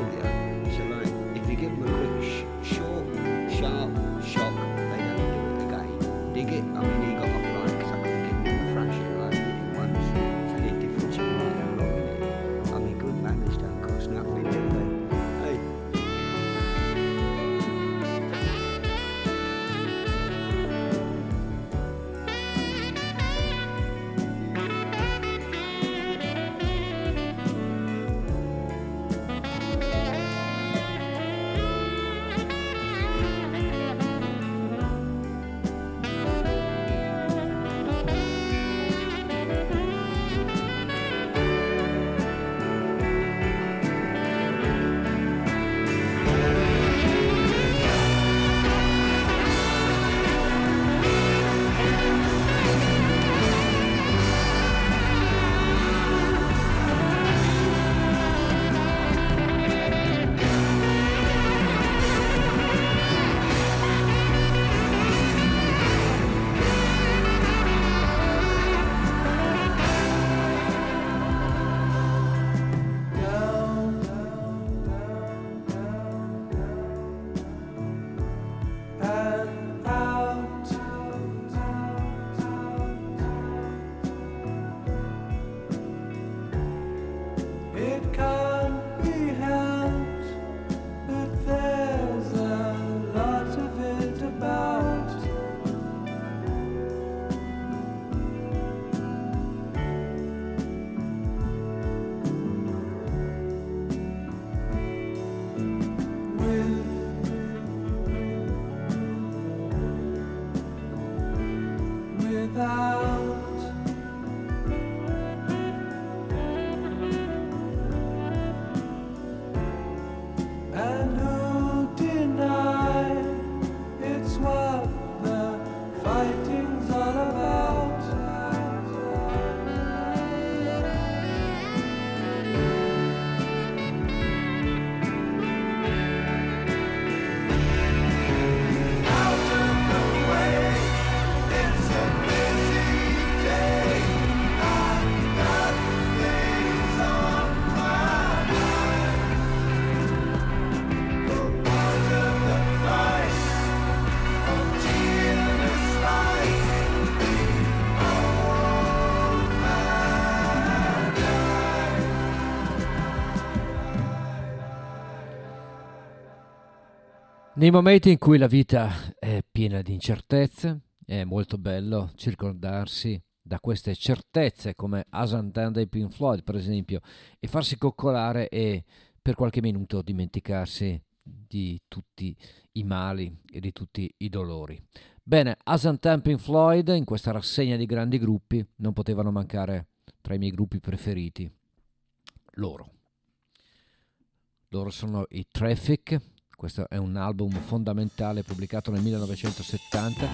so like, if you give them a quick, short, sharp shock, they don't do it again. Dig it? I mean, he got offline because I couldn't give him a fraction, I did it once. So the difference in right and wrong in it. I mean, good manners don't cost nothing, do they? Hey. Thank you. Nei momenti in cui la vita è piena di incertezze è molto bello circondarsi da queste certezze, come Asantand dei Pink Floyd per esempio, e farsi coccolare e per qualche minuto dimenticarsi di tutti i mali e di tutti i dolori. Bene, Asantand Pink Floyd in questa rassegna di grandi gruppi non potevano mancare tra i miei gruppi preferiti. Loro sono i Traffic. Questo è un album fondamentale pubblicato nel 1970,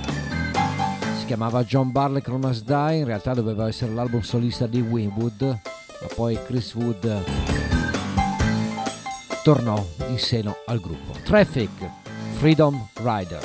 si chiamava John Barley Cronas Die, in realtà doveva essere l'album solista di Winwood, ma poi Chris Wood tornò in seno al gruppo. Traffic, Freedom Rider.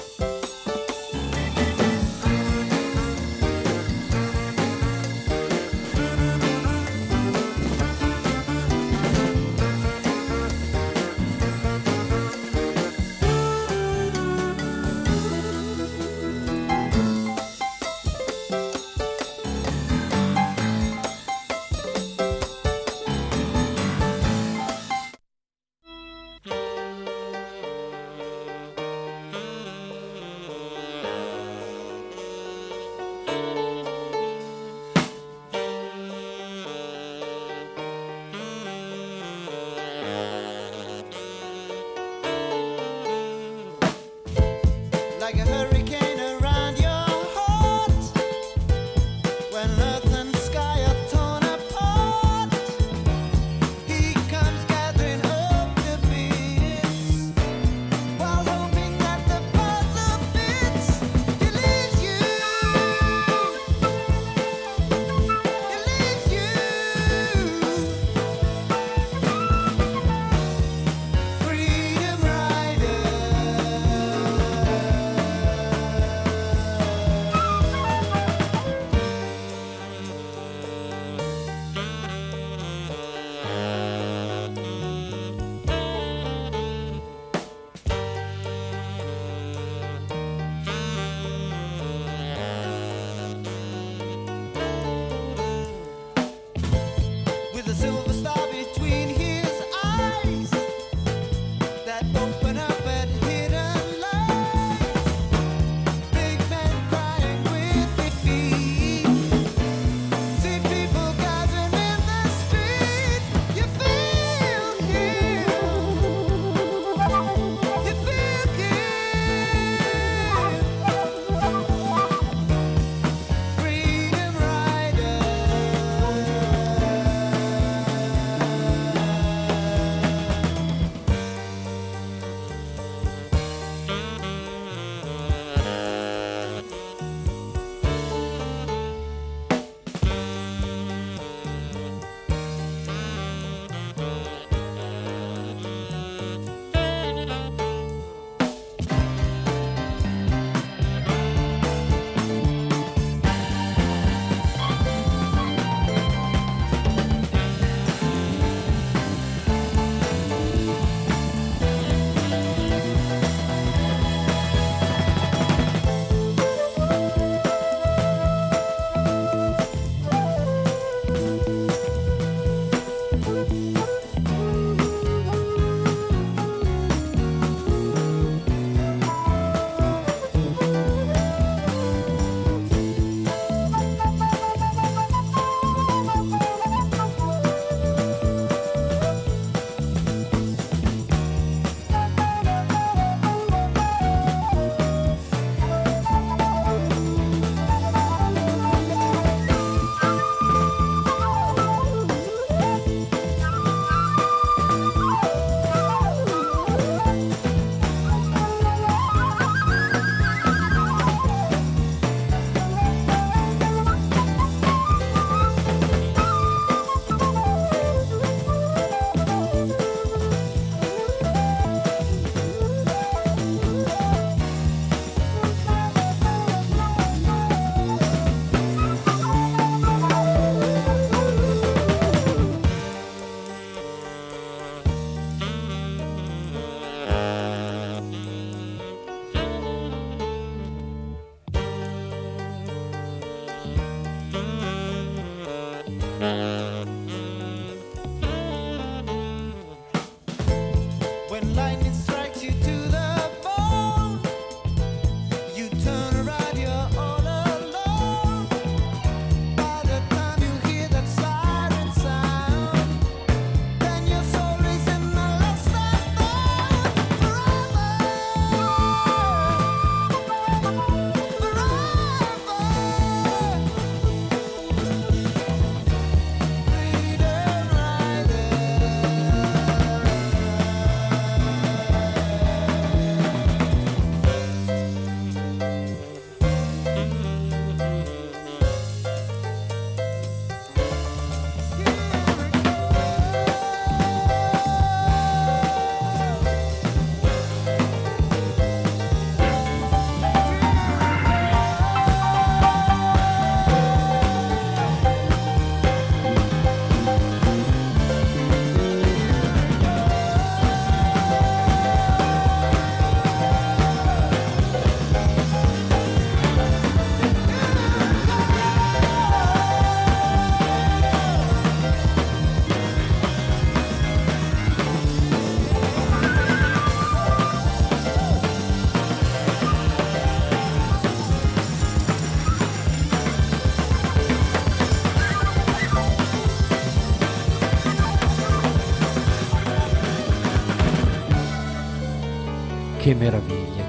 Che meraviglia.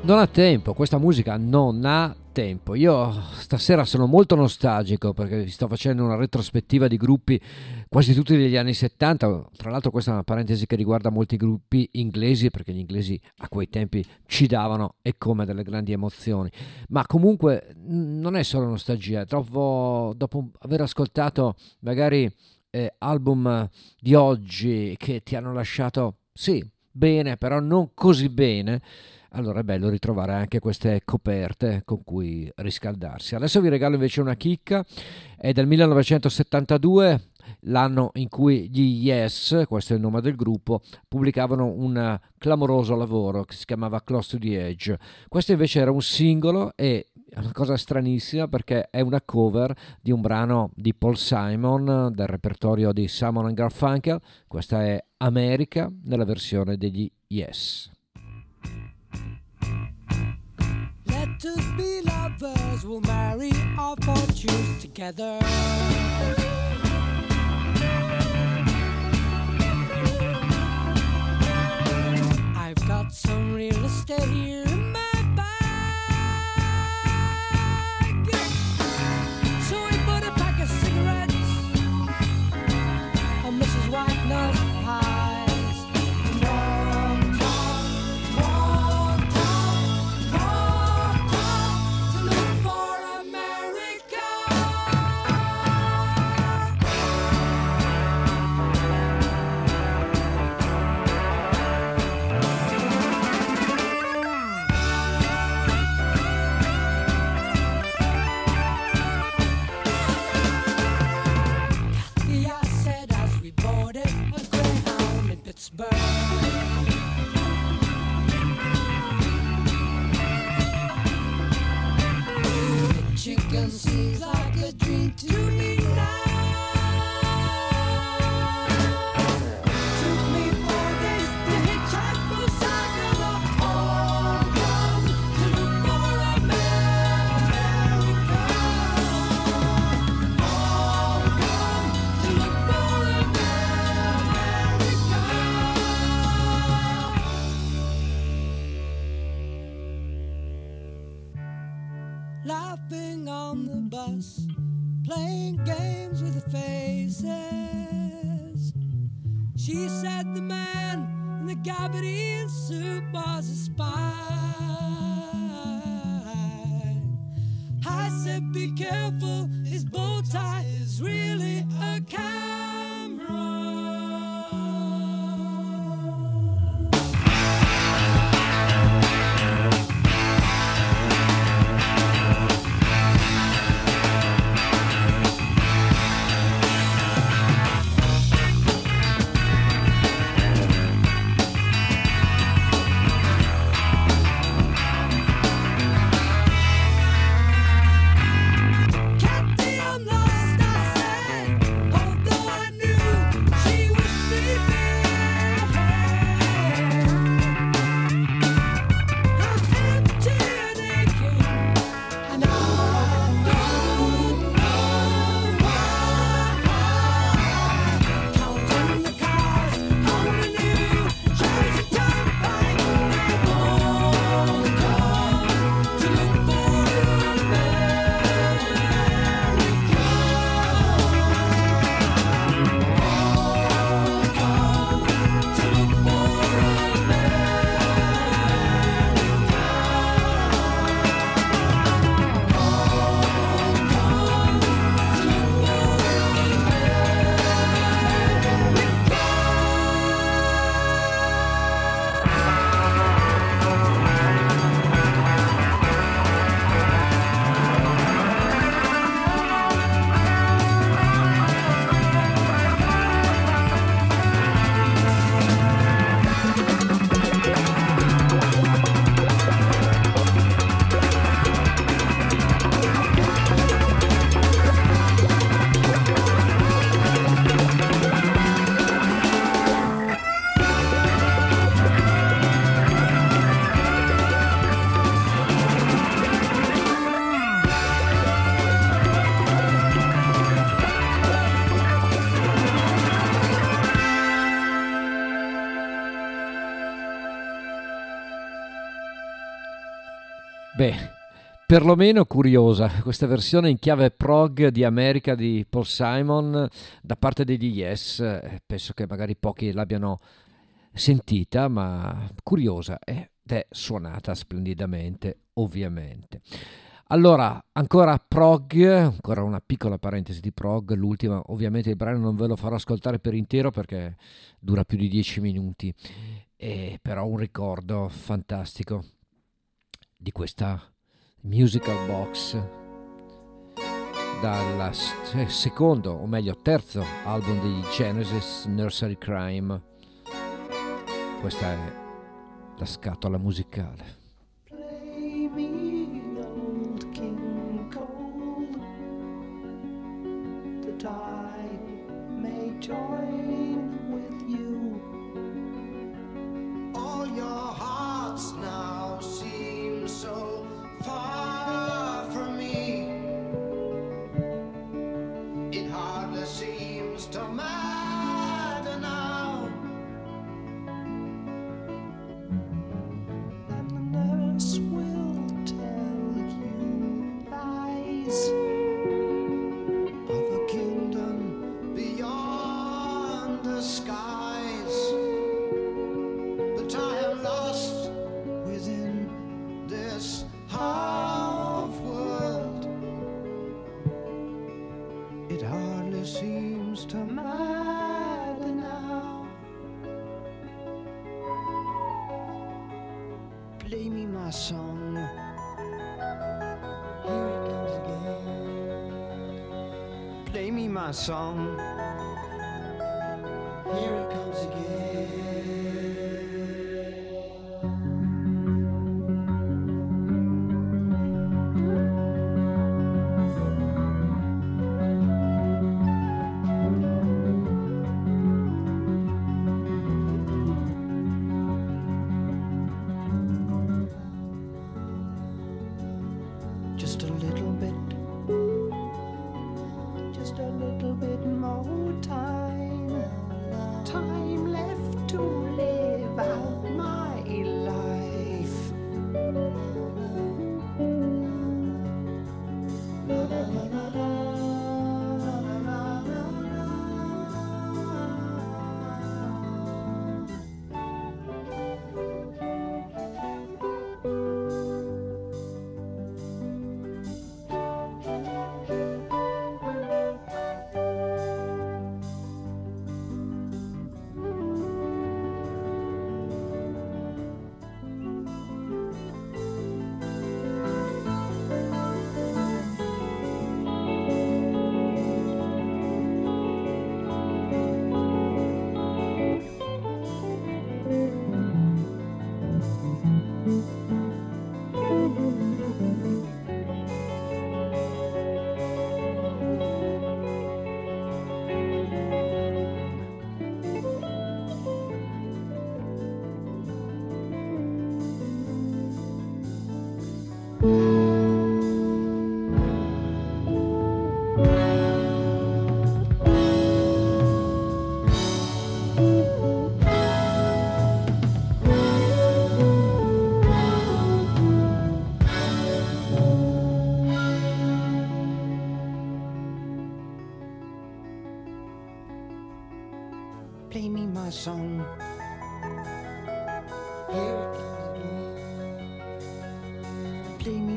Non ha tempo, questa musica non ha tempo. Io stasera sono molto nostalgico perché vi sto facendo una retrospettiva di gruppi quasi tutti degli anni 70. Tra l'altro questa è una parentesi che riguarda molti gruppi inglesi, perché gli inglesi a quei tempi ci davano e come delle grandi emozioni. Ma comunque non è solo nostalgia, trovo, dopo aver ascoltato magari album di oggi che ti hanno lasciato sì bene, però non così bene, allora è bello ritrovare anche queste coperte con cui riscaldarsi. Adesso vi regalo invece una chicca, è del 1972, l'anno in cui gli Yes, questo è il nome del gruppo, pubblicavano un clamoroso lavoro che si chiamava Close to the Edge. Questo invece era un singolo e è una cosa stranissima perché è una cover di un brano di Paul Simon del repertorio di Simon and Garfunkel. Questa è America nella versione degli Yes. Let us be lovers, we'll marry our fortunes together. I've got some real estate here in my bag, so we put a pack of cigarettes on Mrs. Wagner's pie. Chicken seems like a dream to me now. Playing games with the faces. She said the man in the gabardine suit was a spy. I said be careful, his bow tie is really a camera. I'm perlomeno curiosa questa versione in chiave prog di America di Paul Simon da parte degli Yes. Penso che magari pochi l'abbiano sentita, ma curiosa ed è suonata splendidamente, ovviamente. Allora, ancora prog, ancora una piccola parentesi di prog, l'ultima. Ovviamente il brano non ve lo farò ascoltare per intero perché dura più di 10 minuti, però un ricordo fantastico di questa musical box dal secondo, o meglio terzo album di Genesis, Nursery Crime. Questa è la scatola musicale. Join with you. All your hearts now seem so far from me. It hardly seems to matter now. And the nurse will tell you lies. Song. Here it comes again. Play me my song. Here it comes song. Here it comes again. Play me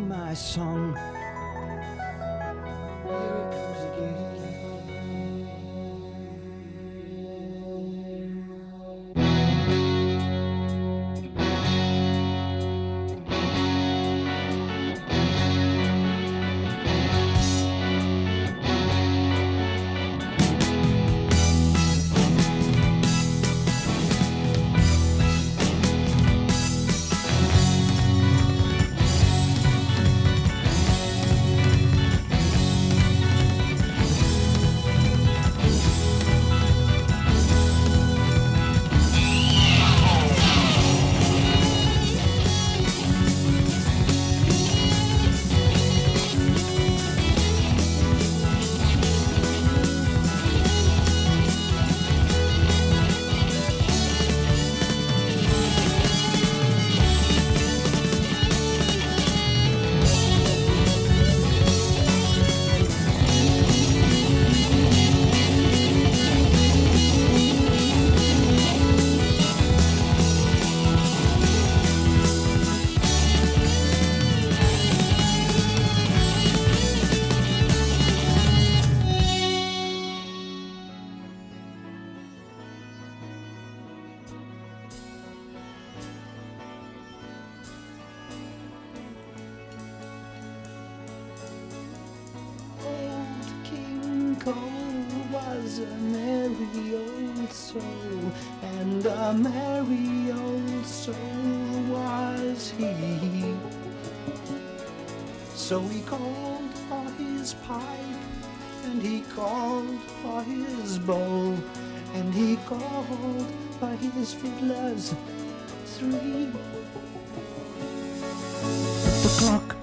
my song. Here it comes is a merry old soul, and a merry old soul was he. So he called for his pipe, and he called for his bowl, and he called for his fiddlers three. The clock,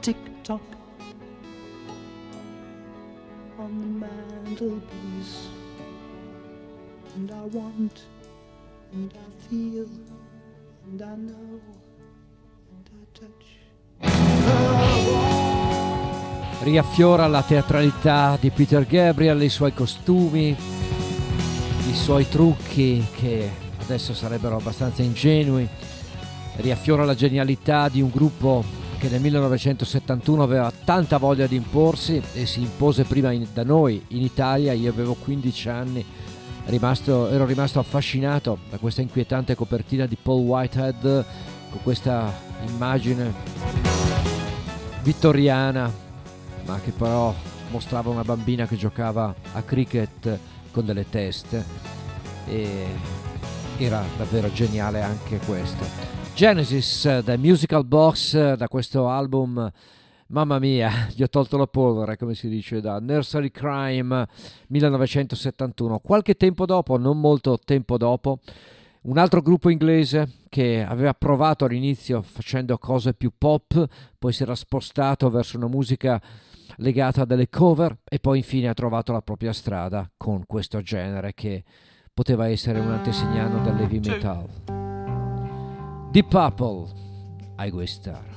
tick-tock, on the mantelpiece, and I want, and I feel, and I know, and I touch. Riaffiora la teatralità di Peter Gabriel, i suoi costumi, i suoi trucchi che adesso sarebbero abbastanza ingenui. Riaffiora la genialità di un gruppo che nel 1971 aveva tanta voglia di imporsi e si impose prima da noi in Italia. Io avevo 15 anni, ero rimasto affascinato da questa inquietante copertina di Paul Whitehead con questa immagine vittoriana, ma che però mostrava una bambina che giocava a cricket con delle teste, e era davvero geniale anche questo. Genesis, The Musical Box, da questo album, mamma mia, gli ho tolto la polvere, come si dice, da Nursery Crime 1971. Qualche tempo dopo, non molto tempo dopo, un altro gruppo inglese che aveva provato all'inizio facendo cose più pop, poi si era spostato verso una musica legata a delle cover e poi infine ha trovato la propria strada con questo genere che poteva essere un antesignano dell'heavy metal. Deep Purple, Highway Star.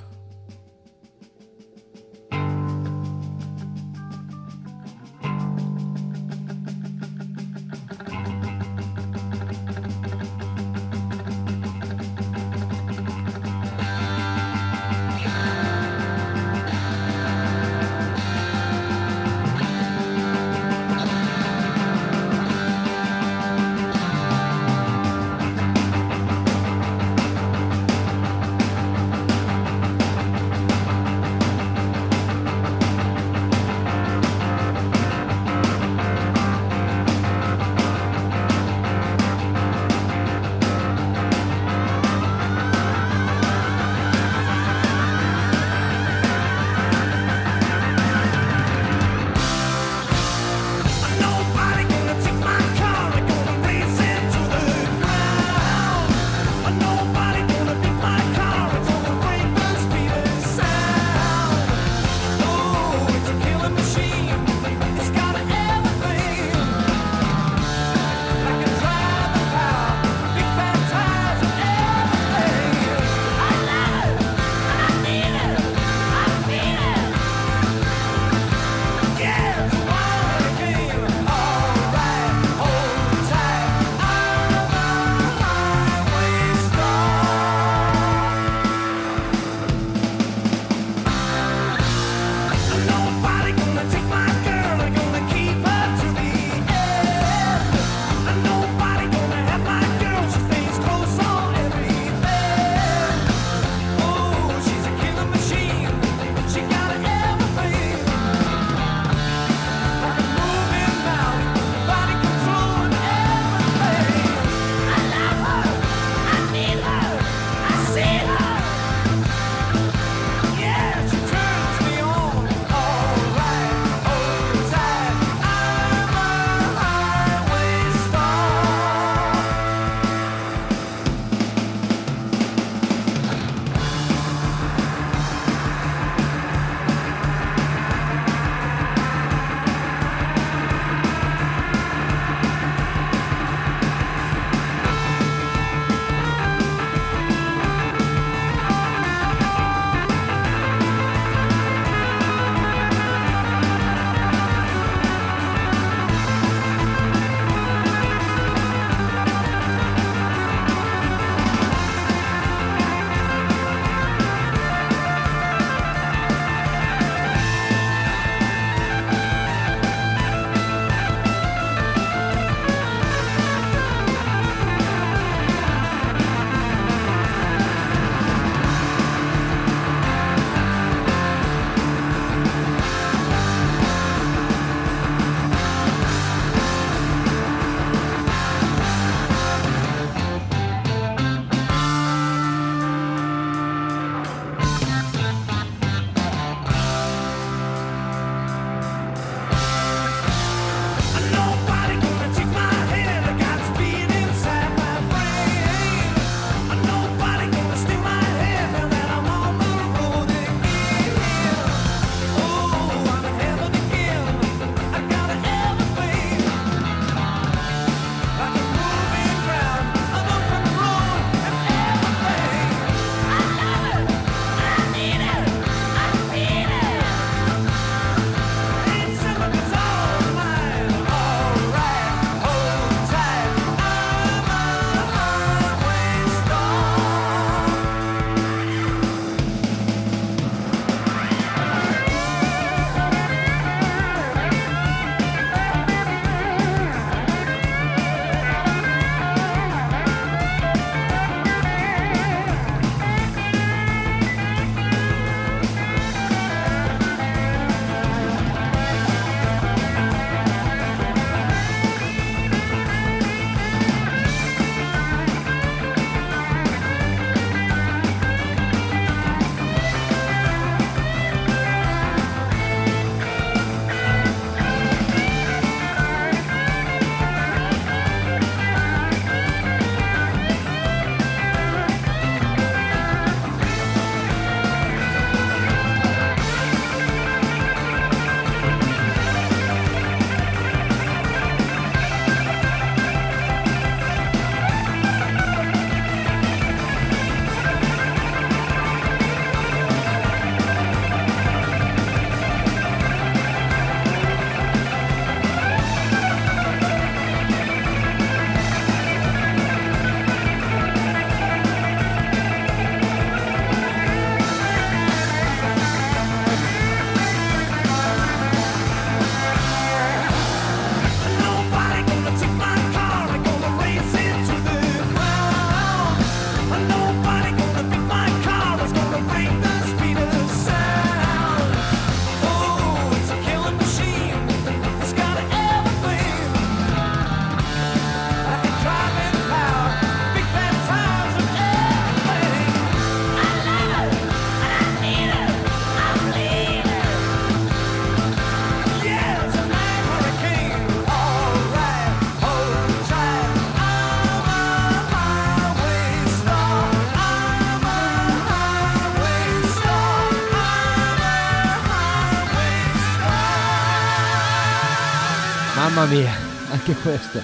Mamma mia, anche questa.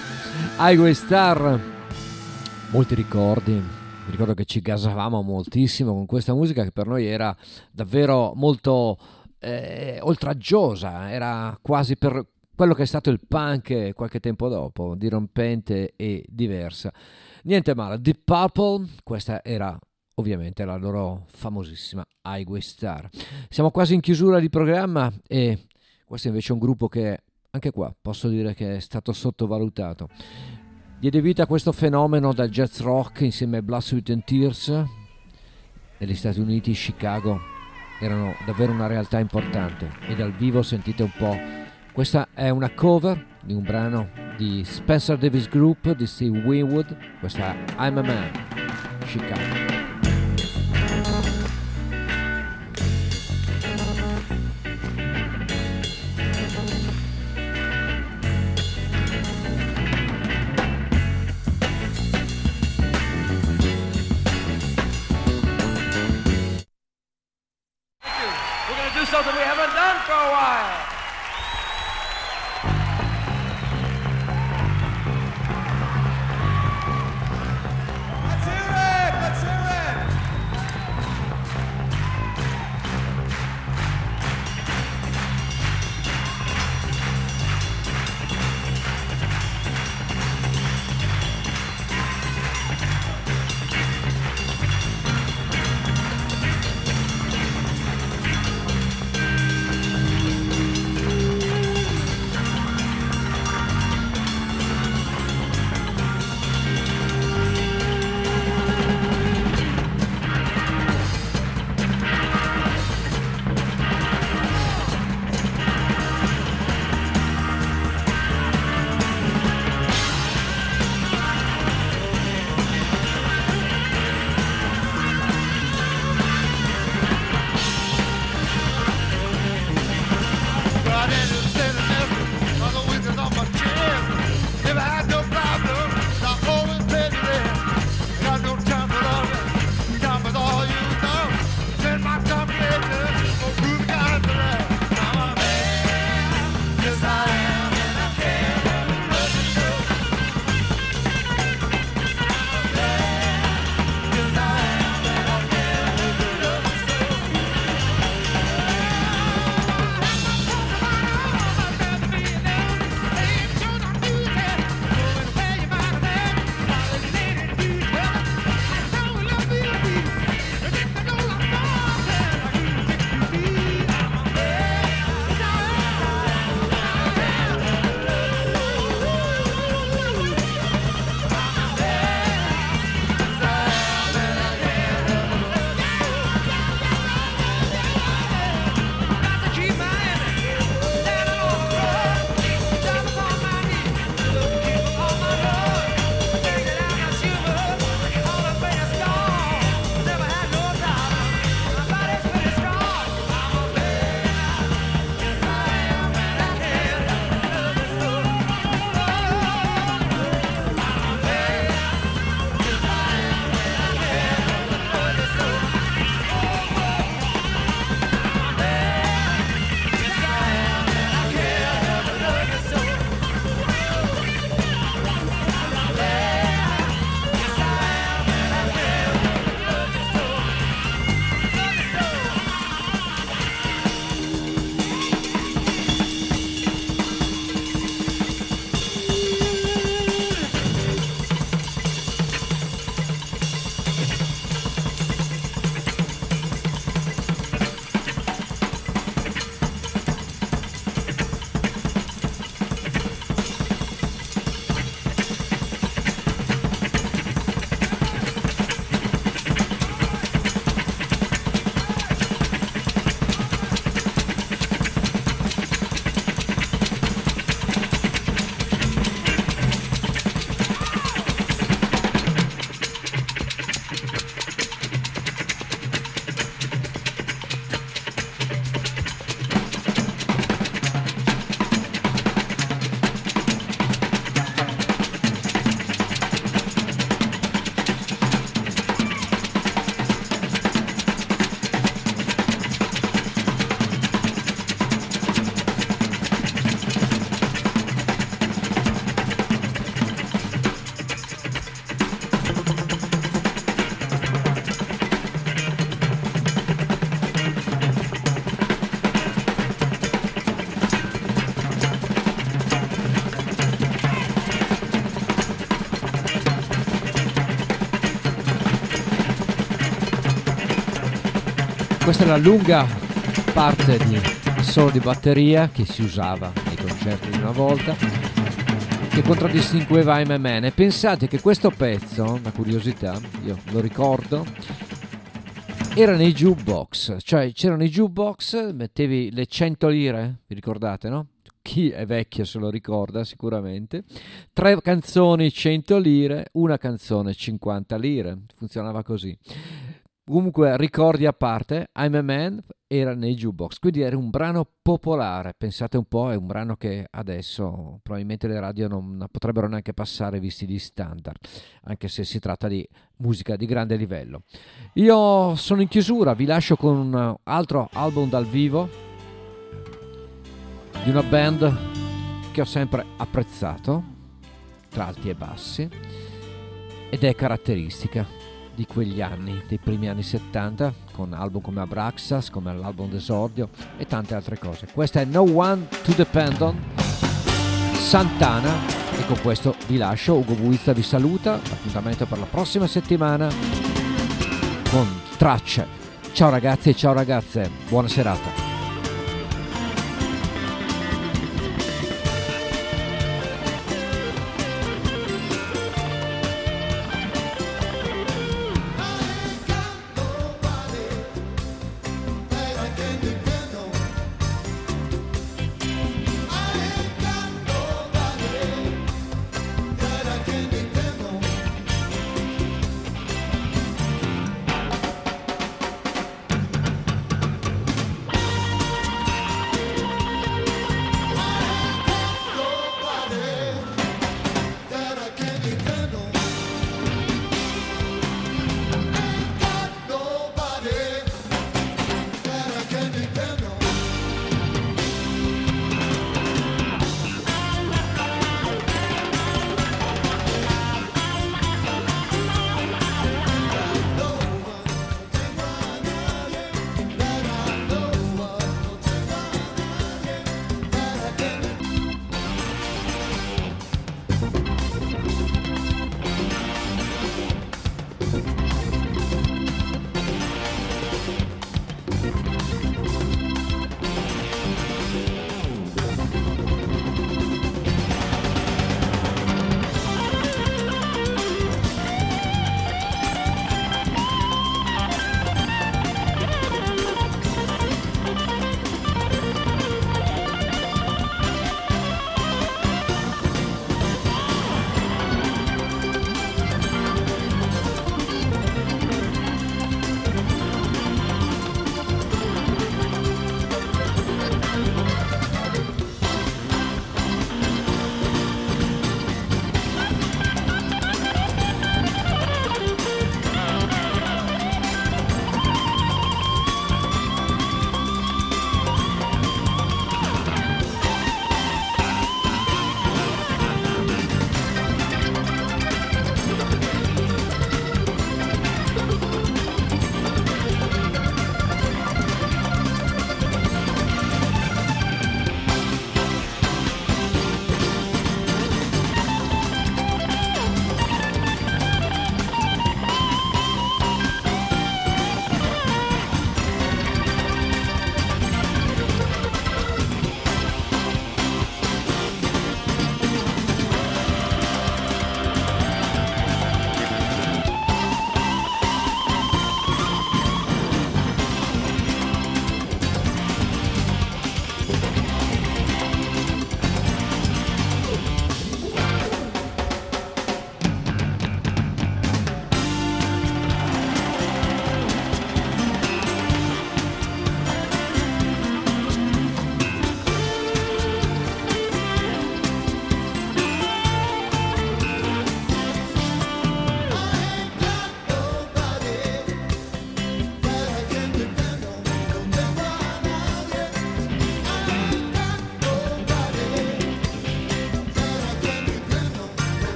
Highway Star. Molti ricordi. Mi ricordo che ci gasavamo moltissimo con questa musica, che per noi era davvero molto oltraggiosa. Era quasi per quello che è stato il punk qualche tempo dopo, dirompente e diversa. Niente male. Deep Purple, questa era ovviamente la loro famosissima Highway Star. Siamo quasi in chiusura di programma e questo è invece un gruppo che anche qua posso dire che è stato sottovalutato. Diede vita a questo fenomeno dal jazz rock insieme a Blood, Sweat and Tears. Negli Stati Uniti, Chicago, erano davvero una realtà importante, e dal vivo sentite un po'. Questa è una cover di un brano di Spencer Davis Group, di Steve Winwood. Questa è I'm a Man, Chicago. Questa è la lunga parte di solo di batteria che si usava nei concerti di una volta, che contraddistingueva M&M. E pensate che questo pezzo, una curiosità, io lo ricordo, era nei jukebox, cioè c'erano i jukebox, mettevi le 100 lire, vi ricordate, no? Chi è vecchio se lo ricorda sicuramente. 3 canzoni 100 lire, una canzone 50 lire, funzionava così. Comunque, ricordi a parte, I'm a Man era nei jukebox, quindi era un brano popolare, pensate un po', è un brano che adesso probabilmente le radio non potrebbero neanche passare visti gli standard, anche se si tratta di musica di grande livello. Io sono in chiusura, vi lascio con un altro album dal vivo di una band che ho sempre apprezzato, tra alti e bassi, ed è caratteristica di quegli anni, dei primi anni 70, con album come Abraxas, come l'album d'esordio e tante altre cose. Questa è No One to Depend On, Santana, e con questo vi lascio. Ugo Buizza vi saluta, appuntamento per la prossima settimana con Tracce. Ciao ragazzi e ciao ragazze, buona serata.